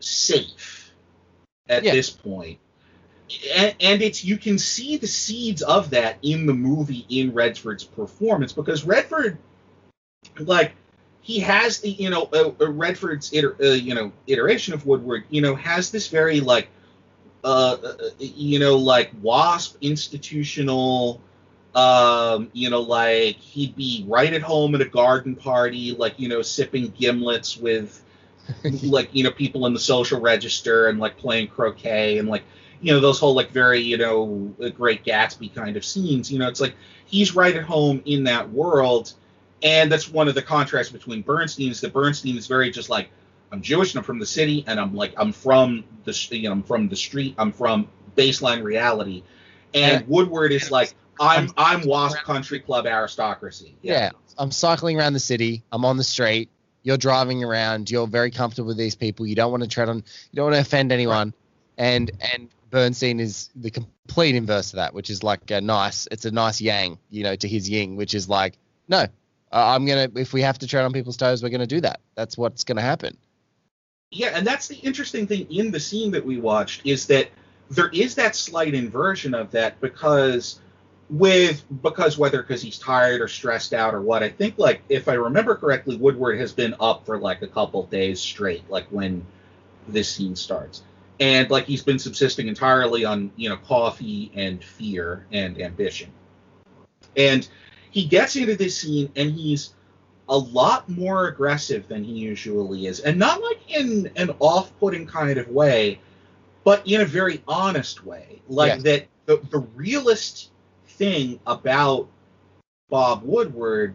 safe at this point. And it's, you can see the seeds of that in the movie in Redford's performance, because Redford, like, he has the, you know, Redford's you know, iteration of Woodward, you know, has this very like, you know, like WASP institutional Like he'd be right at home at a garden party, like, you know, sipping gimlets with like, you know, people in the social register and like playing croquet and like, you know, those whole like very, you know, Great Gatsby kind of scenes. You know, it's like he's right at home in that world. And that's one of the contrasts between Bernstein, is that Bernstein is very just like, I'm Jewish and I'm from the city and I'm like, I'm from the, you know, I'm from the street, I'm from baseline reality. And Woodward is like, I'm WASP country club aristocracy. Yeah, I'm cycling around the city. I'm on the street. You're driving around. You're very comfortable with these people. You don't want to tread on. You don't want to offend anyone. Right. And Bernstein is the complete inverse of that, which is like a nice. It's a nice yang, you know, to his yin, which is like, no, I'm gonna. If we have to tread on people's toes, we're gonna do that. That's what's gonna happen. Yeah, and that's the interesting thing in the scene that we watched is that there is that slight inversion of that because whether because he's tired or stressed out or what, I think, like, if I remember correctly, Woodward has been up for like a couple days straight, like when this scene starts, and like he's been subsisting entirely on, you know, coffee and fear and ambition. And he gets into this scene and he's a lot more aggressive than he usually is, and not like in an off-putting kind of way, but in a very honest way, like yes. That the realist thing about Bob Woodward,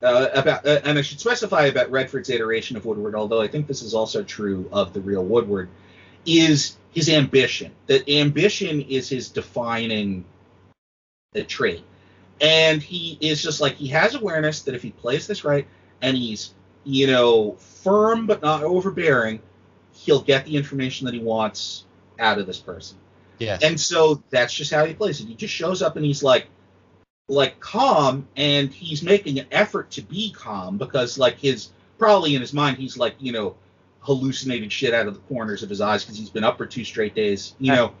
and I should specify about Redford's iteration of Woodward, although I think this is also true of the real Woodward, is his ambition. That ambition is his defining trait, and he is just like, he has awareness that if he plays this right, and he's, you know, firm but not overbearing, he'll get the information that he wants out of this person. Yes. And so that's just how he plays it. He just shows up and he's like calm, and he's making an effort to be calm because, like, his probably in his mind he's like, you know, hallucinating shit out of the corners of his eyes because he's been up for two straight days, you know.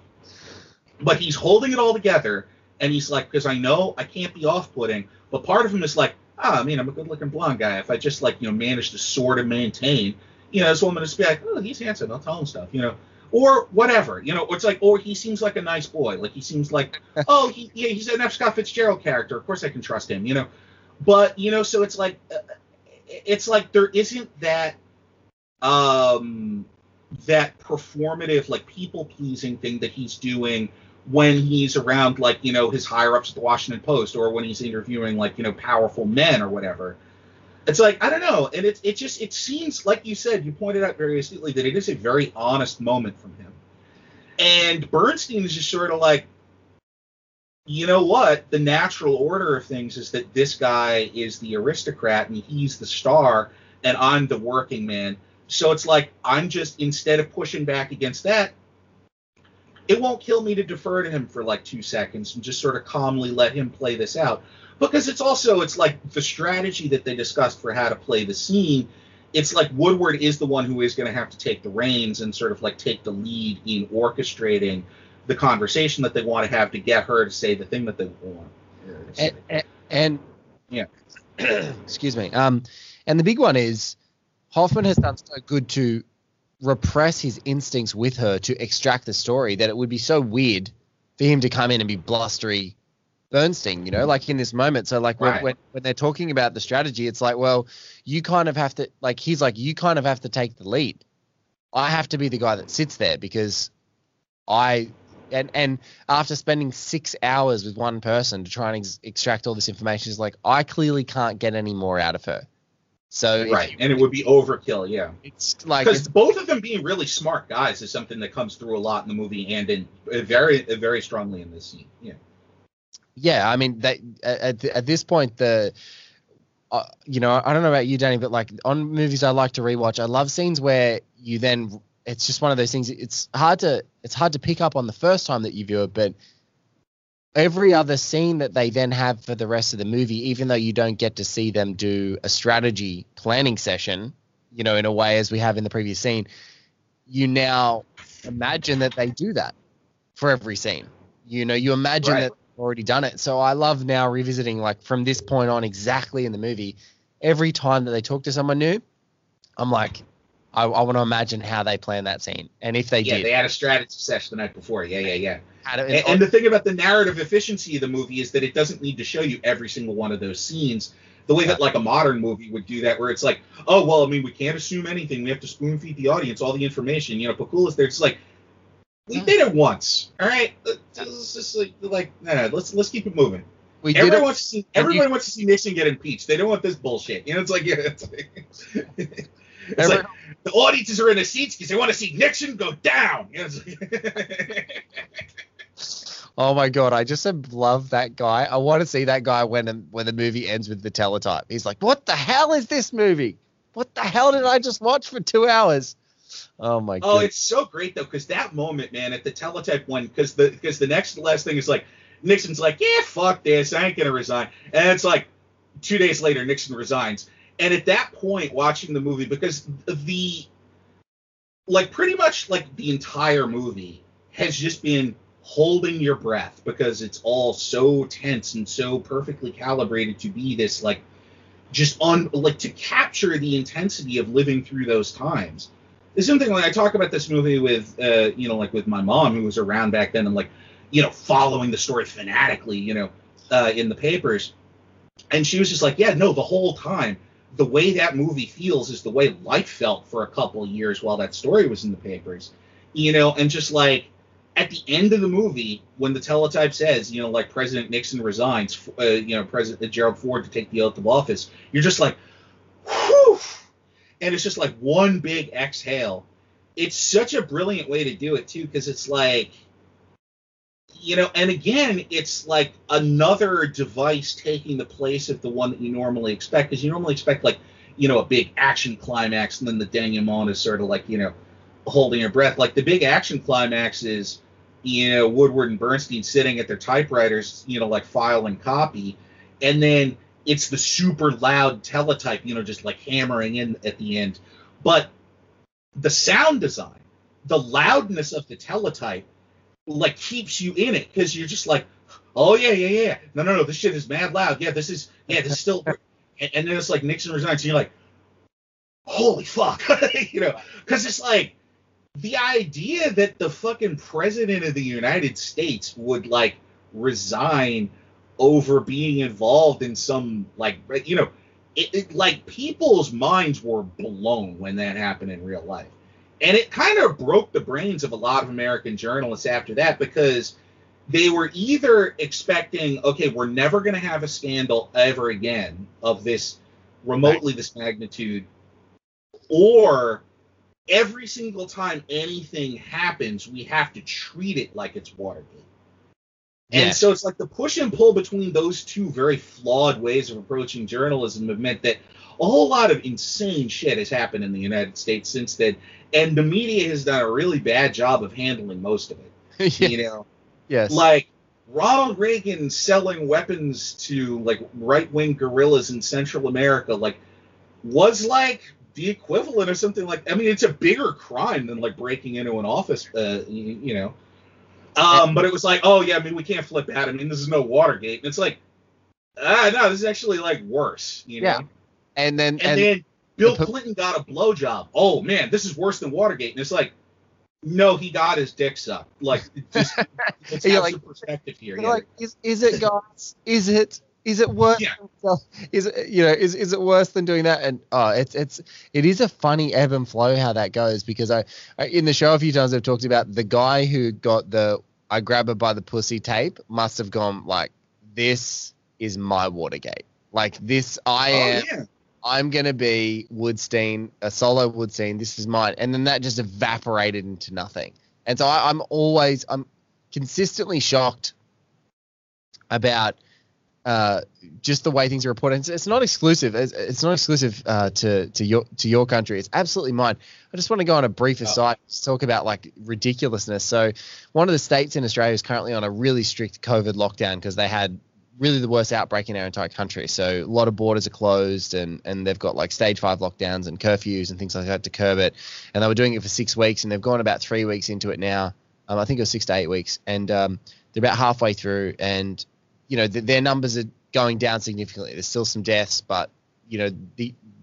But he's holding it all together, and he's like, because I know I can't be off-putting, but part of him is like, I mean, I'm a good-looking blonde guy. If I just, like, you know, manage to sort of maintain, you know, this woman is like, oh, he's handsome, I'll tell him stuff, you know. Or whatever, you know, it's like, or he seems like a nice boy. Like, he seems like, oh, he's an F. Scott Fitzgerald character. Of course I can trust him, you know. But, you know, so it's like there isn't that, that performative, like, people-pleasing thing that he's doing when he's around, like, you know, his higher-ups at the Washington Post, or when he's interviewing, like, you know, powerful men or whatever. It's like, I don't know, and it seems, like you said, you pointed out very astutely, that it is a very honest moment from him. And Bernstein is just sort of like, you know what, the natural order of things is that this guy is the aristocrat, and he's the star, and I'm the working man. So it's like, I'm just, instead of pushing back against that, it won't kill me to defer to him for like 2 seconds and just sort of calmly let him play this out. Because it's also, it's like the strategy that they discussed for how to play the scene, it's like Woodward is the one who is going to have to take the reins and sort of like take the lead in orchestrating the conversation that they want to have to get her to say the thing that they want. Yeah. Excuse me. And the big one is Hoffman has done so good to repress his instincts with her to extract the story that it would be so weird for him to come in and be blustery Bernstein, you know, like in this moment. So like when they're talking about the strategy, it's like, well, you kind of have to, like, he's like, you kind of have to take the lead. I have to be the guy that sits there because and after spending 6 hours with one person to try and extract all this information, is like, I clearly can't get any more out of her. So and it would be overkill, yeah. It's like, because both of them being really smart guys is something that comes through a lot in the movie and in very, very strongly in this scene. Yeah. Yeah, I mean, they, at this point, the you know, I don't know about you, Danny, but like on movies I like to rewatch, I love scenes where you then it's just one of those things. It's hard to pick up on the first time that you view it, but every other scene that they then have for the rest of the movie, even though you don't get to see them do a strategy planning session, you know, in a way as we have in the previous scene, you now imagine that they do that for every scene. You know, you imagine that. Already done it. So I love now revisiting, like, from this point on, exactly in the movie, every time that they talk to someone new, I'm like, I want to imagine how they planned that scene, and if they did. Yeah, they had a strategy session the night before. Yeah. And the thing about the narrative efficiency of the movie is that it doesn't need to show you every single one of those scenes the way that like a modern movie would do that, where it's like, oh, well, I mean, we can't assume anything. We have to spoon feed the audience all the information. You know, Pakula's there. It's like, we did it once. All right, let's just let's keep it moving. Everybody wants to see Nixon get impeached. They don't want this bullshit. You know, it's like the audiences are in their seats because they want to see Nixon go down. You know, oh my God, I just love that guy. I want to see that guy when the movie ends with the teletype. He's like, what the hell is this movie? What the hell did I just watch for 2 hours? Oh my God. Oh, it's so great though, because that moment, man, at the teletype one, because the next to last thing is like, Nixon's like, yeah, fuck this, I ain't gonna resign. And it's like 2 days later, Nixon resigns. And at that point, watching the movie, because the entire movie has just been holding your breath because it's all so tense and so perfectly calibrated to be this to capture the intensity of living through those times. It's something when I talk about this movie with with my mom who was around back then, and following the story fanatically, in the papers, and she was just like, yeah, no, the whole time. The way that movie feels is the way life felt for a couple of years while that story was in the papers, and just like at the end of the movie, when the teletype says, President Nixon resigns, President Gerald Ford to take the oath of office, you're just like, whew. And it's just like one big exhale. It's such a brilliant way to do it too, because it's like, and again, it's like another device taking the place of the one that you normally expect, because you normally expect a big action climax, and then the denouement is sort of holding your breath. Like the big action climax is, Woodward and Bernstein sitting at their typewriters, filing copy, and then it's the super loud teletype, hammering in at the end. But the sound design, the loudness of the teletype, keeps you in it, because you're just like, oh yeah, no, this shit is mad loud, this is still, and then it's like Nixon resigns, and you're like, holy fuck, because it's like the idea that the fucking president of the United States would resign over being involved in some people's minds were blown when that happened in real life. And it kind of broke the brains of a lot of American journalists after that, because they were either expecting, okay, we're never going to have a scandal ever again of this remotely this magnitude, or every single time anything happens, we have to treat it like it's Watergate. Yes. And so it's like the push and pull between those two very flawed ways of approaching journalism have meant that a whole lot of insane shit has happened in the United States since then, and the media has done a really bad job of handling most of it. Yes. Like Ronald Reagan selling weapons to right-wing guerrillas in Central America, was the equivalent of something it's a bigger crime than breaking into an office, but it was like, oh yeah, I mean, we can't flip out. I mean, this is no Watergate, and it's like, no, this is actually worse, Yeah. And then Bill Clinton got a blowjob. Oh man, this is worse than Watergate. And it's like, no, he got his dick sucked. Let's have some perspective here. Is it guys? Is it worse? Yeah. Is it worse than doing that? And it is a funny ebb and flow how that goes, because I in the show a few times I've talked about the guy who got the "I grab her by the pussy" tape must have gone like, this is my Watergate. I'm going to be Woodstein, a solo Woodstein. This is mine. And then that just evaporated into nothing. And so I'm consistently shocked about just the way things are reported. It's not exclusive. It's not exclusive to your country. It's absolutely mine. I just want to go on a brief aside to talk about ridiculousness. So one of the states in Australia is currently on a really strict COVID lockdown because they had really the worst outbreak in our entire country. So a lot of borders are closed, and they've got stage 5 lockdowns and curfews and things like that to curb it. And they were doing it for 6 weeks, and they've gone about 3 weeks into it now. I think it was 6 to 8 weeks, and they're about halfway through, and their numbers are going down significantly. There's still some deaths, but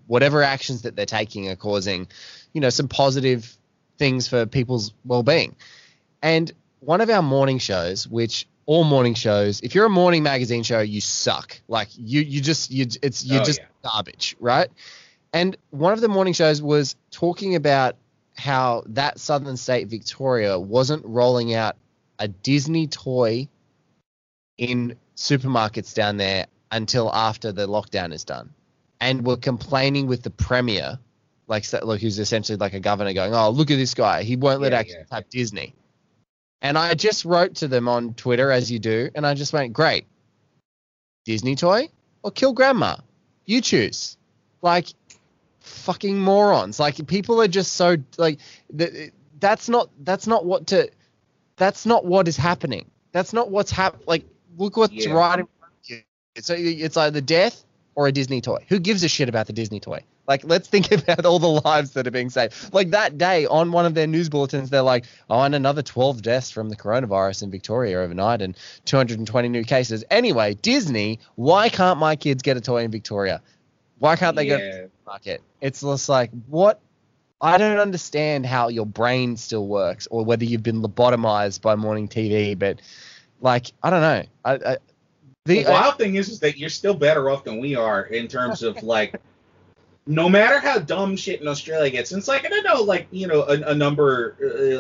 whatever actions that they're taking are causing, you know, some positive things for people's well-being. And one of our morning shows, which all morning shows, if you're a morning magazine show, you suck. Like you're just garbage, right? And one of the morning shows was talking about how that southern state, Victoria, wasn't rolling out a Disney toy in supermarkets down there until after the lockdown is done, and were complaining with the Premier, who's essentially like a governor, going, "Oh, look at this guy. He won't let actors have Disney." And I just wrote to them on Twitter, as you do, and I just went, "Great, Disney toy or kill grandma? You choose." Like, fucking morons. Like, people are just so like that's not what is happening. That's not what's happening. Like, look what's right in front of you. So it's either death or a Disney toy. Who gives a shit about the Disney toy? Like, let's think about all the lives that are being saved. Like, that day on one of their news bulletins, they're like, "Oh, and another 12 deaths from the coronavirus in Victoria overnight and 220 new cases." Anyway, Disney, why can't my kids get a toy in Victoria? Why can't they go to the market? It's just like, what? I don't understand how your brain still works, or whether you've been lobotomized by morning TV, but, like, I don't know. The wild thing is that you're still better off than we are in terms of, like, no matter how dumb shit in Australia gets, and it's like, I don't know, like, you know, a number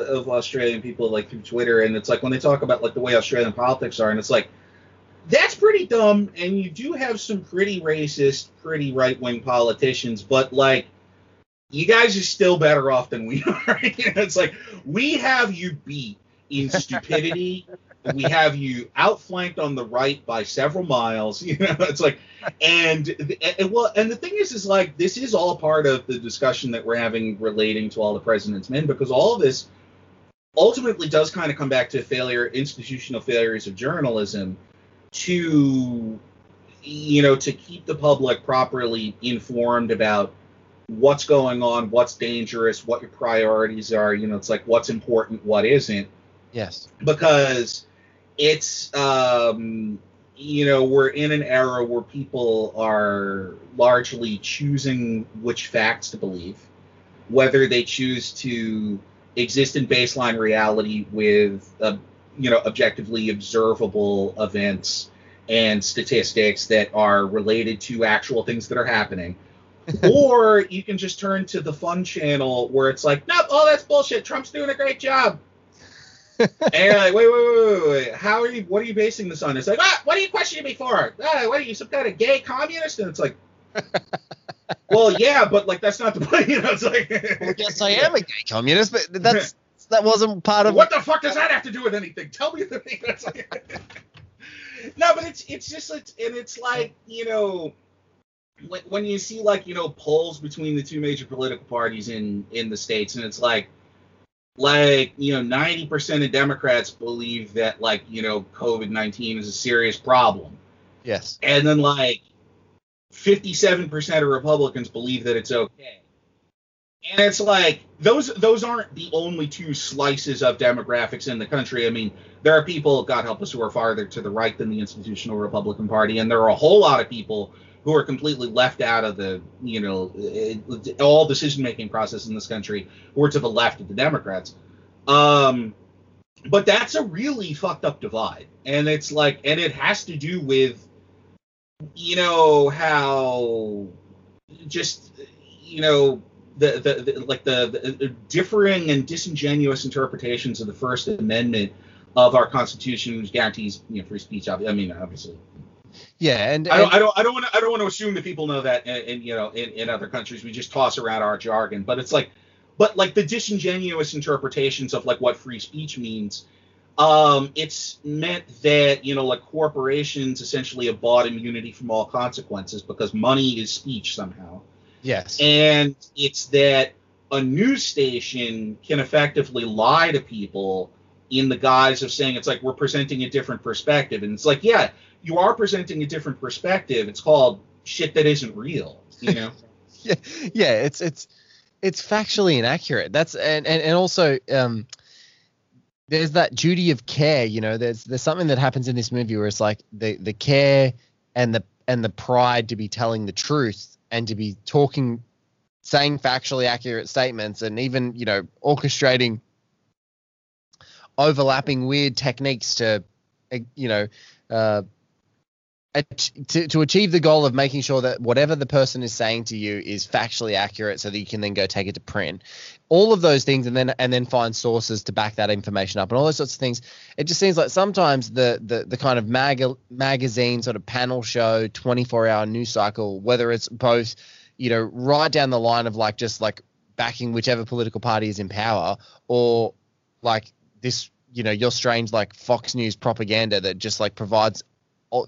of Australian people, like, through Twitter, and it's like when they talk about, like, the way Australian politics are, and it's like, that's pretty dumb, and you do have some pretty racist, pretty right-wing politicians, but, like, you guys are still better off than we are. You know, it's like, we have you beat in stupidity. We have you outflanked on the right by several miles. You know, it's like, and the thing is like, this is all part of the discussion that we're having relating to All the President's Men, because all of this ultimately does kind of come back to institutional failures of journalism to, you know, to keep the public properly informed about what's going on, what's dangerous, what your priorities are. You know, it's like, what's important, what isn't. Yes. Because it's, you know, we're in an era where people are largely choosing which facts to believe, whether they choose to exist in baseline reality with, you know, objectively observable events and statistics that are related to actual things that are happening. Or you can just turn to the fun channel where it's like, nope, all that's bullshit. Trump's doing a great job. And you're like, wait. What are you basing this on? It's like, what are you questioning me for? What are you, some kind of gay communist? And it's like, well, yeah, but like, that's not the point. You know, it's like, well, yes, I am a gay communist, but that wasn't part of. What the fuck does that have to do with anything? Tell me the thing. That's like, no, but it's like, you know. When you see, like, you know, polls between the two major political parties in the States, and it's like, you know, 90% of Democrats believe that, like, you know, COVID-19 is a serious problem. Yes. And then, like, 57% of Republicans believe that it's okay. And it's like, those aren't the only two slices of demographics in the country. I mean, there are people, God help us, who are farther to the right than the institutional Republican Party, and there are a whole lot of people who are completely left out of the, you know, all decision-making process in this country, or to the left of the Democrats. But that's a really fucked up divide. And it's like, and it has to do with, you know, how just, you know, the differing and disingenuous interpretations of the First Amendment of our Constitution, which guarantees, you know, free speech. I mean, obviously. Yeah, and I don't want to assume that people know that in you know in other countries we just toss around our jargon, but it's like, but like the disingenuous interpretations of like what free speech means, it's meant that, you know, like corporations essentially have bought immunity from all consequences because money is speech somehow. Yes, and it's that a news station can effectively lie to people in the guise of saying it's like we're presenting a different perspective, and it's like, yeah. You are presenting a different perspective. It's called shit that isn't real, you know? yeah, it's factually inaccurate. That's and also there's that duty of care, you know, there's something that happens in this movie where it's like the care and the pride to be telling the truth and to be talking, saying factually accurate statements, and even, you know, orchestrating overlapping weird techniques to, you know, to achieve the goal of making sure that whatever the person is saying to you is factually accurate, so that you can then go take it to print, all of those things, and then find sources to back that information up and all those sorts of things. It just seems like sometimes the kind of magazine sort of panel show 24-hour news cycle, whether it's both, you know, right down the line of like just like backing whichever political party is in power, or like this, you know, your strange like Fox News propaganda that just like provides,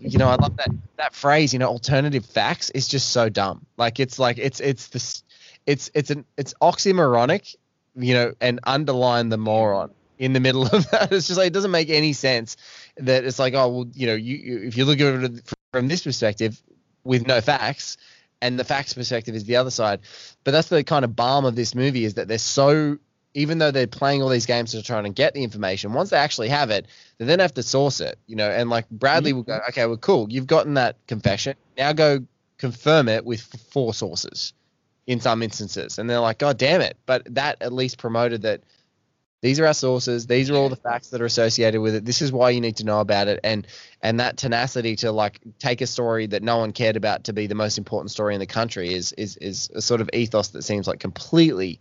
you know, I love that phrase, you know, alternative facts, is just so dumb. Like it's oxymoronic, you know, and underline the moron in the middle of that. It's just like, it doesn't make any sense that it's like, oh, well, you know, you if you look at it from this perspective with no facts, and the facts perspective is the other side. But that's the kind of balm of this movie, is that they're so, even though they're playing all these games to try and get the information, once they actually have it, they then have to source it, you know, and like Bradley will go, okay, well, cool, you've gotten that confession. Now go confirm it with four sources in some instances. And they're like, God damn it. But that at least promoted that these are our sources. These are all the facts that are associated with it. This is why you need to know about it. And that tenacity to like take a story that no one cared about to be the most important story in the country is a sort of ethos that seems like completely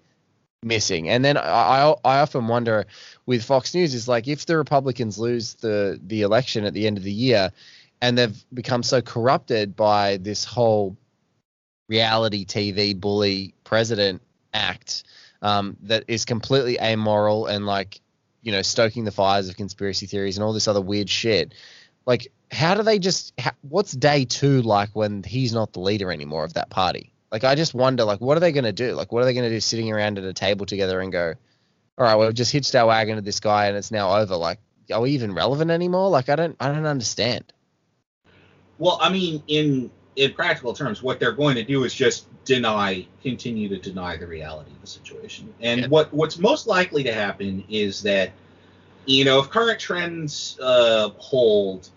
missing. And then I often wonder with Fox News is like, if the Republicans lose the election at the end of the year, and they've become so corrupted by this whole reality TV bully president act, that is completely amoral and like, you know, stoking the fires of conspiracy theories and all this other weird shit. Like, how do they what's day two like when he's not the leader anymore of that party? Like, I just wonder, like, what are they going to do? Like, what are they going to do sitting around at a table together and go, all right, well, we've just hitched our wagon to this guy and it's now over. Like, are we even relevant anymore? Like, I don't understand. Well, I mean, in practical terms, what they're going to do is just continue to deny the reality of the situation. And what's most likely to happen is that, you know, if current trends hold,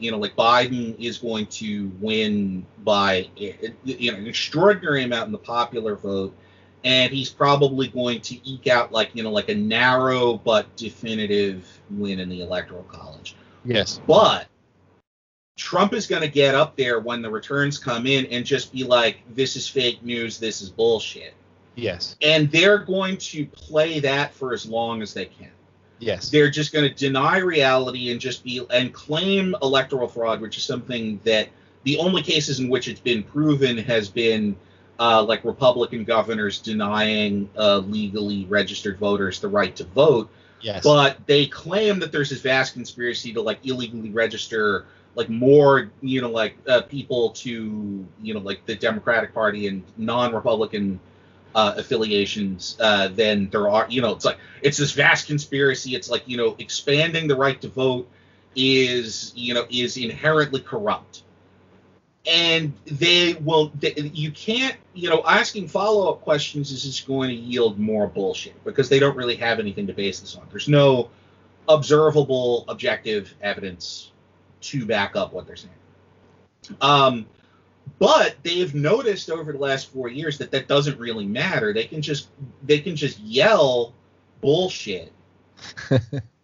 you know, like Biden is going to win by, you know, an extraordinary amount in the popular vote, and he's probably going to eke out like, you know, like a narrow but definitive win in the Electoral College. Yes. But Trump is going to get up there when the returns come in and just be like, this is fake news, this is bullshit. Yes. And they're going to play that for as long as they can. Yes. They're just going to deny reality and just be and claim electoral fraud, which is something that the only cases in which it's been proven has been like Republican governors denying legally registered voters the right to vote. Yes. But they claim that there's this vast conspiracy to like illegally register like more, you know, like people to, you know, like the Democratic Party and non-Republican affiliations then there are, you know, it's like it's this vast conspiracy. It's like, you know, expanding the right to vote is, you know, is inherently corrupt. And you can't, you know, asking follow-up questions is just going to yield more bullshit because they don't really have anything to base this on. There's no observable objective evidence to back up what they're saying. But they've noticed over the last 4 years that doesn't really matter. They can just yell bullshit.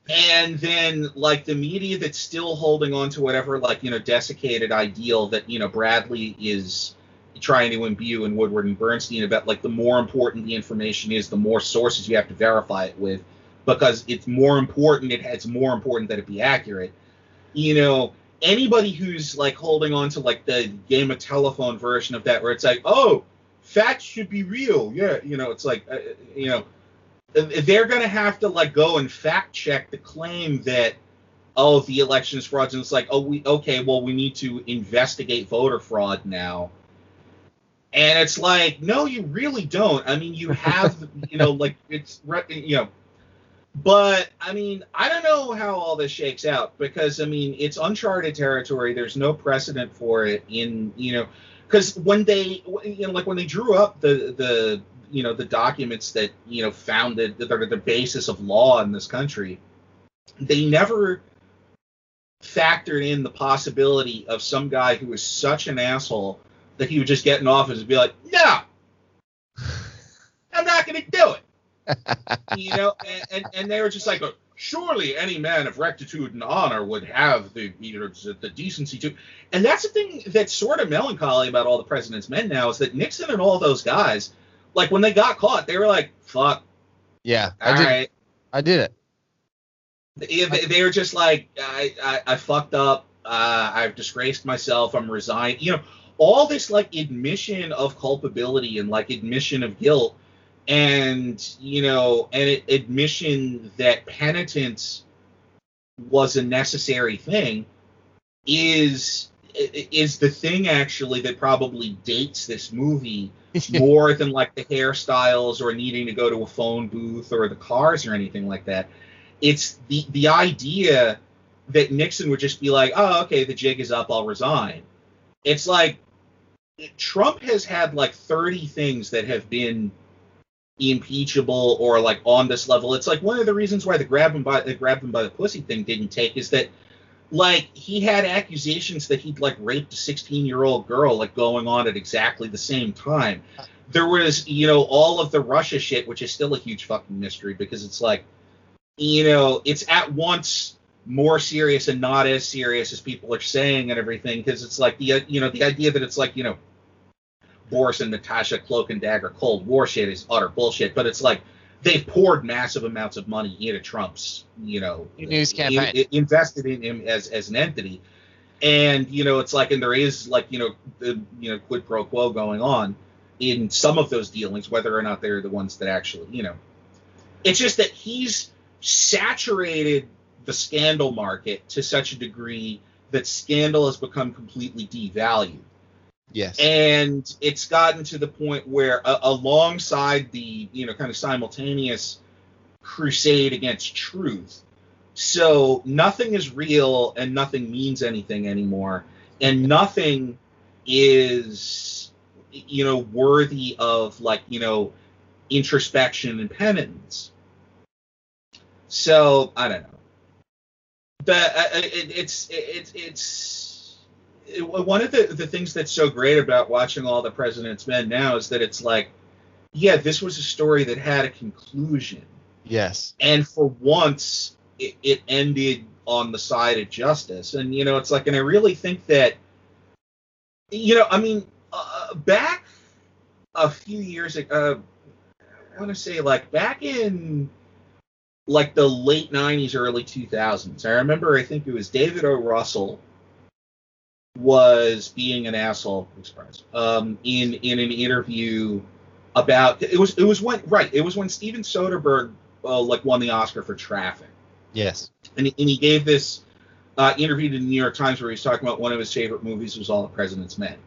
And then like the media that's still holding on to whatever, like, you know, desiccated ideal that, you know, Bradley is trying to imbue in Woodward and Bernstein about like the more important the information is, the more sources you have to verify it with, because it's more important. It's more important that it be accurate. You know, anybody who's like holding on to like the game of telephone version of that, where it's like, oh, facts should be real. Yeah. You know, it's like, you know, they're going to have to like go and fact check the claim that, oh, the election is fraudulent. It's like, oh, we need to investigate voter fraud now. And it's like, no, you really don't. I mean, you have, you know, like it's, you know. But, I mean, I don't know how all this shakes out because, I mean, it's uncharted territory. There's no precedent for it in, you know, because when they, you know, like when they drew up the you know, the documents that, you know, founded the basis of law in this country, they never factored in the possibility of some guy who is such an asshole that he would just get in office and be like, no, I'm not going to do it. You know, and they were just like, surely any man of rectitude and honor would have the decency to. And that's the thing that's sort of melancholy about All the President's Men now, is that Nixon and all those guys, like, when they got caught, they were like, fuck. Yeah. I did it. They were just like, I fucked up. I've disgraced myself. I'm resigned. You know, all this, like, admission of culpability and, like, admission of guilt. And, you know, an admission that penitence was a necessary thing is the thing, actually, that probably dates this movie more than, like, the hairstyles or needing to go to a phone booth or the cars or anything like that. It's the idea that Nixon would just be like, oh, okay, the jig is up, I'll resign. It's like Trump has had, like, 30 things that have been impeachable or, like, on this level. It's like one of the reasons why the grab him by the pussy thing didn't take is that, like, he had accusations that he'd, like, raped a 16-year-old girl, like, going on at exactly the same time. There was, you know, all of the Russia shit, which is still a huge fucking mystery, because it's like, you know, it's at once more serious and not as serious as people are saying and everything, because it's like the idea that it's like, you know, Boris and Natasha cloak and dagger Cold War shit is utter bullshit, but it's like they've poured massive amounts of money into Trump's, you know, news campaign, invested in him as an entity, and, you know, it's like, and there is, like, you know, quid pro quo going on in some of those dealings, whether or not they're the ones that actually, you know, it's just that he's saturated the scandal market to such a degree that scandal has become completely devalued. Yes. And it's gotten to the point where alongside the, you know, kind of simultaneous crusade against truth. So nothing is real and nothing means anything anymore. And nothing is, you know, worthy of, like, you know, introspection and penitence. So I don't know. But it's one of the things that's so great about watching All the President's Men now is that it's like, yeah, this was a story that had a conclusion. Yes. And for once, it ended on the side of justice. And, you know, it's like, and I really think that, you know, I mean, back a few years ago, I want to say, like, back in, like, the late 90s, early 2000s, I remember, I think it was David O. Russell was being an asshole in an interview about it was when Steven Soderbergh like won the Oscar for Traffic. Yes. And he gave this interview to the New York Times where he was talking about one of his favorite movies was All the President's Men.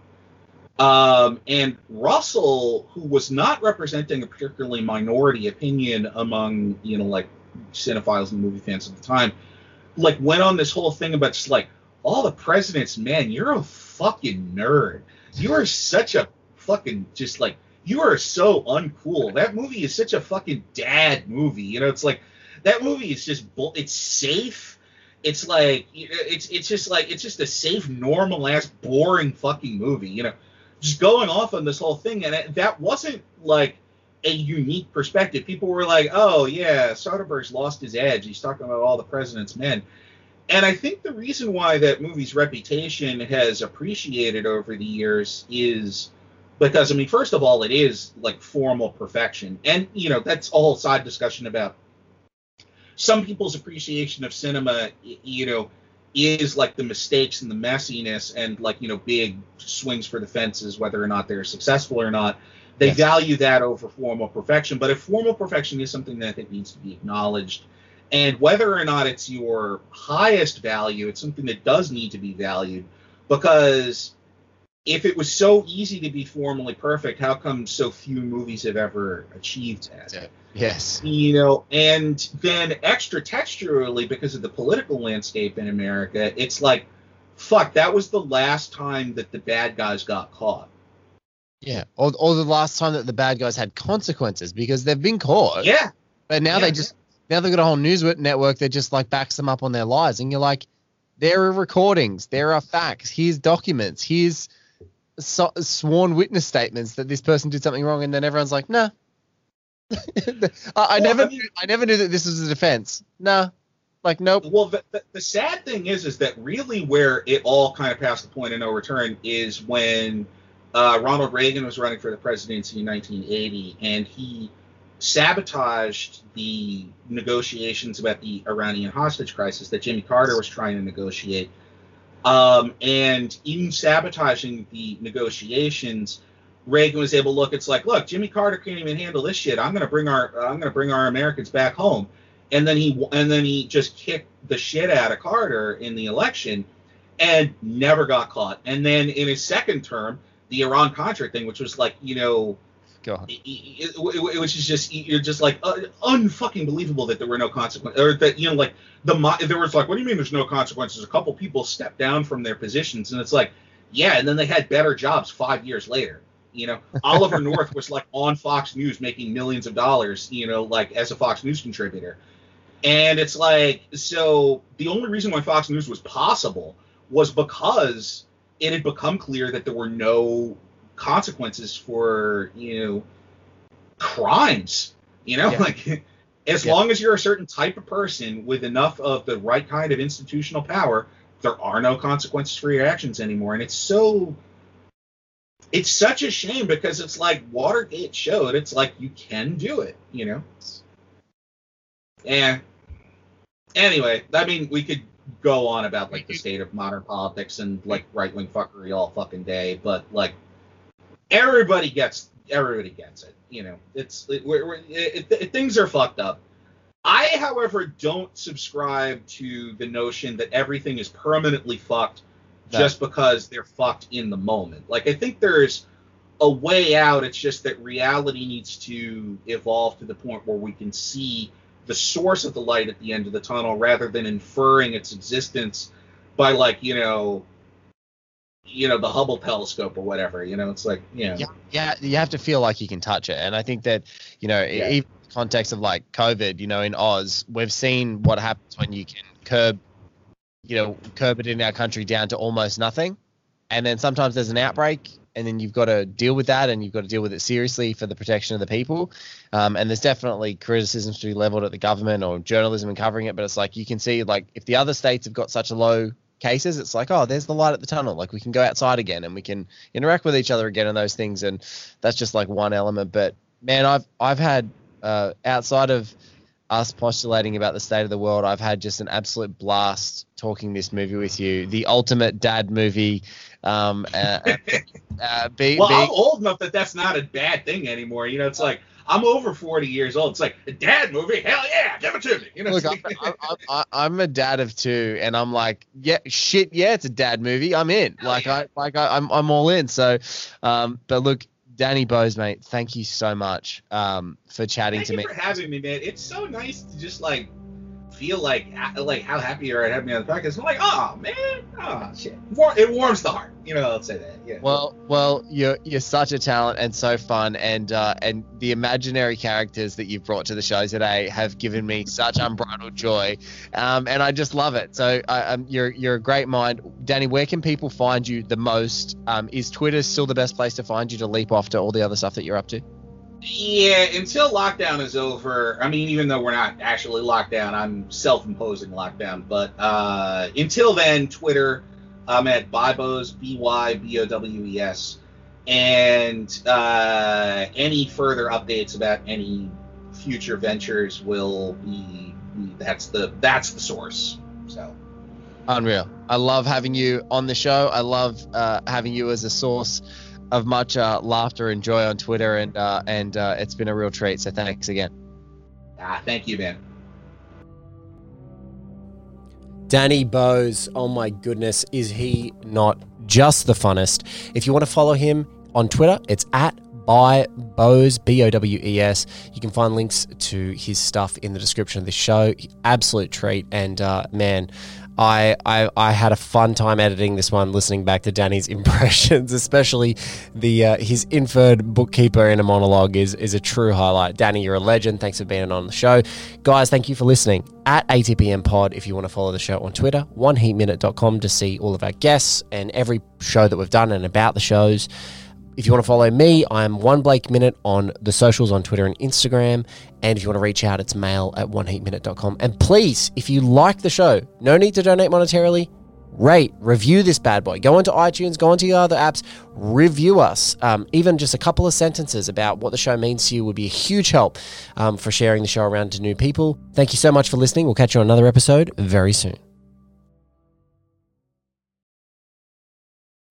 And Russell, who was not representing a particularly minority opinion among, you know, like, cinephiles and movie fans at the time, like, went on this whole thing about just like, All the President's Men, you're a fucking nerd. You are such a fucking, just like, you are so uncool. That movie is such a fucking dad movie. You know, it's like, that movie is just, it's safe. It's like, it's just a safe, normal ass, boring fucking movie, you know, just going off on this whole thing. And that wasn't like a unique perspective. People were like, oh yeah, Soderbergh's lost his edge. He's talking about All the President's Men. And I think the reason why that movie's reputation has appreciated over the years is because, I mean, first of all, it is, like, formal perfection. And, you know, that's a whole side discussion about some people's appreciation of cinema, you know, is, like, the mistakes and the messiness and, like, you know, big swings for the fences, whether or not they're successful or not. They Yes. value that over formal perfection. But if formal perfection is something that I think needs to be acknowledged, and whether or not it's your highest value, it's something that does need to be valued, because if it was so easy to be formally perfect, how come so few movies have ever achieved that? Yes. You know, and then extra textually, because of the political landscape in America, it's like, fuck, that was the last time that the bad guys got caught. Yeah, or the last time that the bad guys had consequences, because they've been caught. Yeah. But now they just... Now they've got a whole news network that just, like, backs them up on their lies. And you're like, there are recordings. There are facts. Here's documents. Here's sworn witness statements that this person did something wrong, and then everyone's like, nah. I never knew that this was a defense. Nah. Like, nope. Well, the sad thing is that really where it all kind of passed the point of no return is when Ronald Reagan was running for the presidency in 1980, and he sabotaged the negotiations about the Iranian hostage crisis that Jimmy Carter was trying to negotiate. And in sabotaging the negotiations, Reagan was able to look, Jimmy Carter can't even handle this shit. I'm going to bring our Americans back home. And then he just kicked the shit out of Carter in the election and never got caught. And then in his second term, the Iran-Contra thing, which was like, you know, God. Which is just, you're just like, unfucking believable that there were no consequences, or that, you know, like, there was like, what do you mean there's no consequences? A couple people stepped down from their positions, and it's like, yeah, and then they had better jobs 5 years later. You know, Oliver North was like on Fox News making millions of dollars, you know, like as a Fox News contributor. And it's like, so the only reason why Fox News was possible was because it had become clear that there were no consequences for, you know, crimes, you know, yeah. Like as long as you're a certain type of person with enough of the right kind of institutional power, there are no consequences for your actions anymore. And it's such a shame, because it's like Watergate showed, it's like you can do it, you know? Yeah. Anyway, I mean, we could go on about like the state of modern politics and like right wing fuckery all fucking day, but like everybody gets it, you know? Things are fucked up. I, however, don't subscribe to the notion that everything is permanently fucked just because they're fucked in the moment. Like, I think there's a way out. It's just that reality needs to evolve to the point where we can see the source of the light at the end of the tunnel, rather than inferring its existence by, like, you know, the Hubble telescope or whatever, you know, it's like, yeah, you have to feel like you can touch it. And I think that, you know, even in the context of like COVID, you know, in Oz, we've seen what happens when you can curb it in our country down to almost nothing. And then sometimes there's an outbreak, and then you've got to deal with that, and you've got to deal with it seriously for the protection of the people. And there's definitely criticisms to be leveled at the government or journalism in covering it. But it's like, you can see, like, if the other states have got such a low cases, it's like, oh, there's the light at the tunnel. Like, we can go outside again, and we can interact with each other again and those things. And that's just like one element. But man, I've had outside of us postulating about the state of the world, I've had just an absolute blast talking this movie with you. The ultimate dad movie. I'm old enough that that's not a bad thing anymore. You know, it's like, I'm over 40 years old. It's like, a dad movie? Hell yeah, give it to me. You know, look, I'm a dad of two, and I'm like, yeah, shit, yeah, it's a dad movie. I'm in. Like, yeah. I'm all in. So, but look, Danny Bowes, mate, thank you so much for chatting to me. Thank you for having me, man. It's so nice to just, like, feel like how happy you are at having me on the podcast. I'm like, oh, man, oh, shit. It warms the heart. You know, I'll say that. Yeah. Well, you're such a talent and so fun. And the imaginary characters that you've brought to the show today have given me such unbridled joy. And I just love it. So you're a great mind. Danny, where can people find you the most? Is Twitter still the best place to find you to leap off to all the other stuff that you're up to? Yeah, until lockdown is over. I mean, even though we're not actually locked down, I'm self-imposing lockdown. But until then, Twitter, I'm at Bybowes, B-Y-B-O-W-E-S. And any further updates about any future ventures will be that's the source. So. Unreal. I love having you on the show. I love having you as a source of much laughter and joy on Twitter, and it's been a real treat. So thanks again. Thank you, man. Danny Bowes, oh my goodness, is he not just the funnest? If you want to follow him on Twitter, it's at Bowes, B-O-W-E-S. You can find links to his stuff in the description of this show. Absolute treat, and man, I had a fun time editing this one, listening back to Danny's impressions, especially the his inferred bookkeeper in a monologue is a true highlight. Danny, you're a legend. Thanks for being on the show. Guys, thank you for listening. At ATPM Pod, if you want to follow the show on Twitter, oneheatminute.com to see all of our guests and every show that we've done and about the shows. If you want to follow me, I'm @OneBlakeMinute on the socials on Twitter and Instagram. And if you want to reach out, it's mail@oneheatminute.com. And please, if you like the show, no need to donate monetarily. Rate, review this bad boy. Go onto iTunes, go onto your other apps, review us. Even just a couple of sentences about what the show means to you would be a huge help for sharing the show around to new people. Thank you so much for listening. We'll catch you on another episode very soon.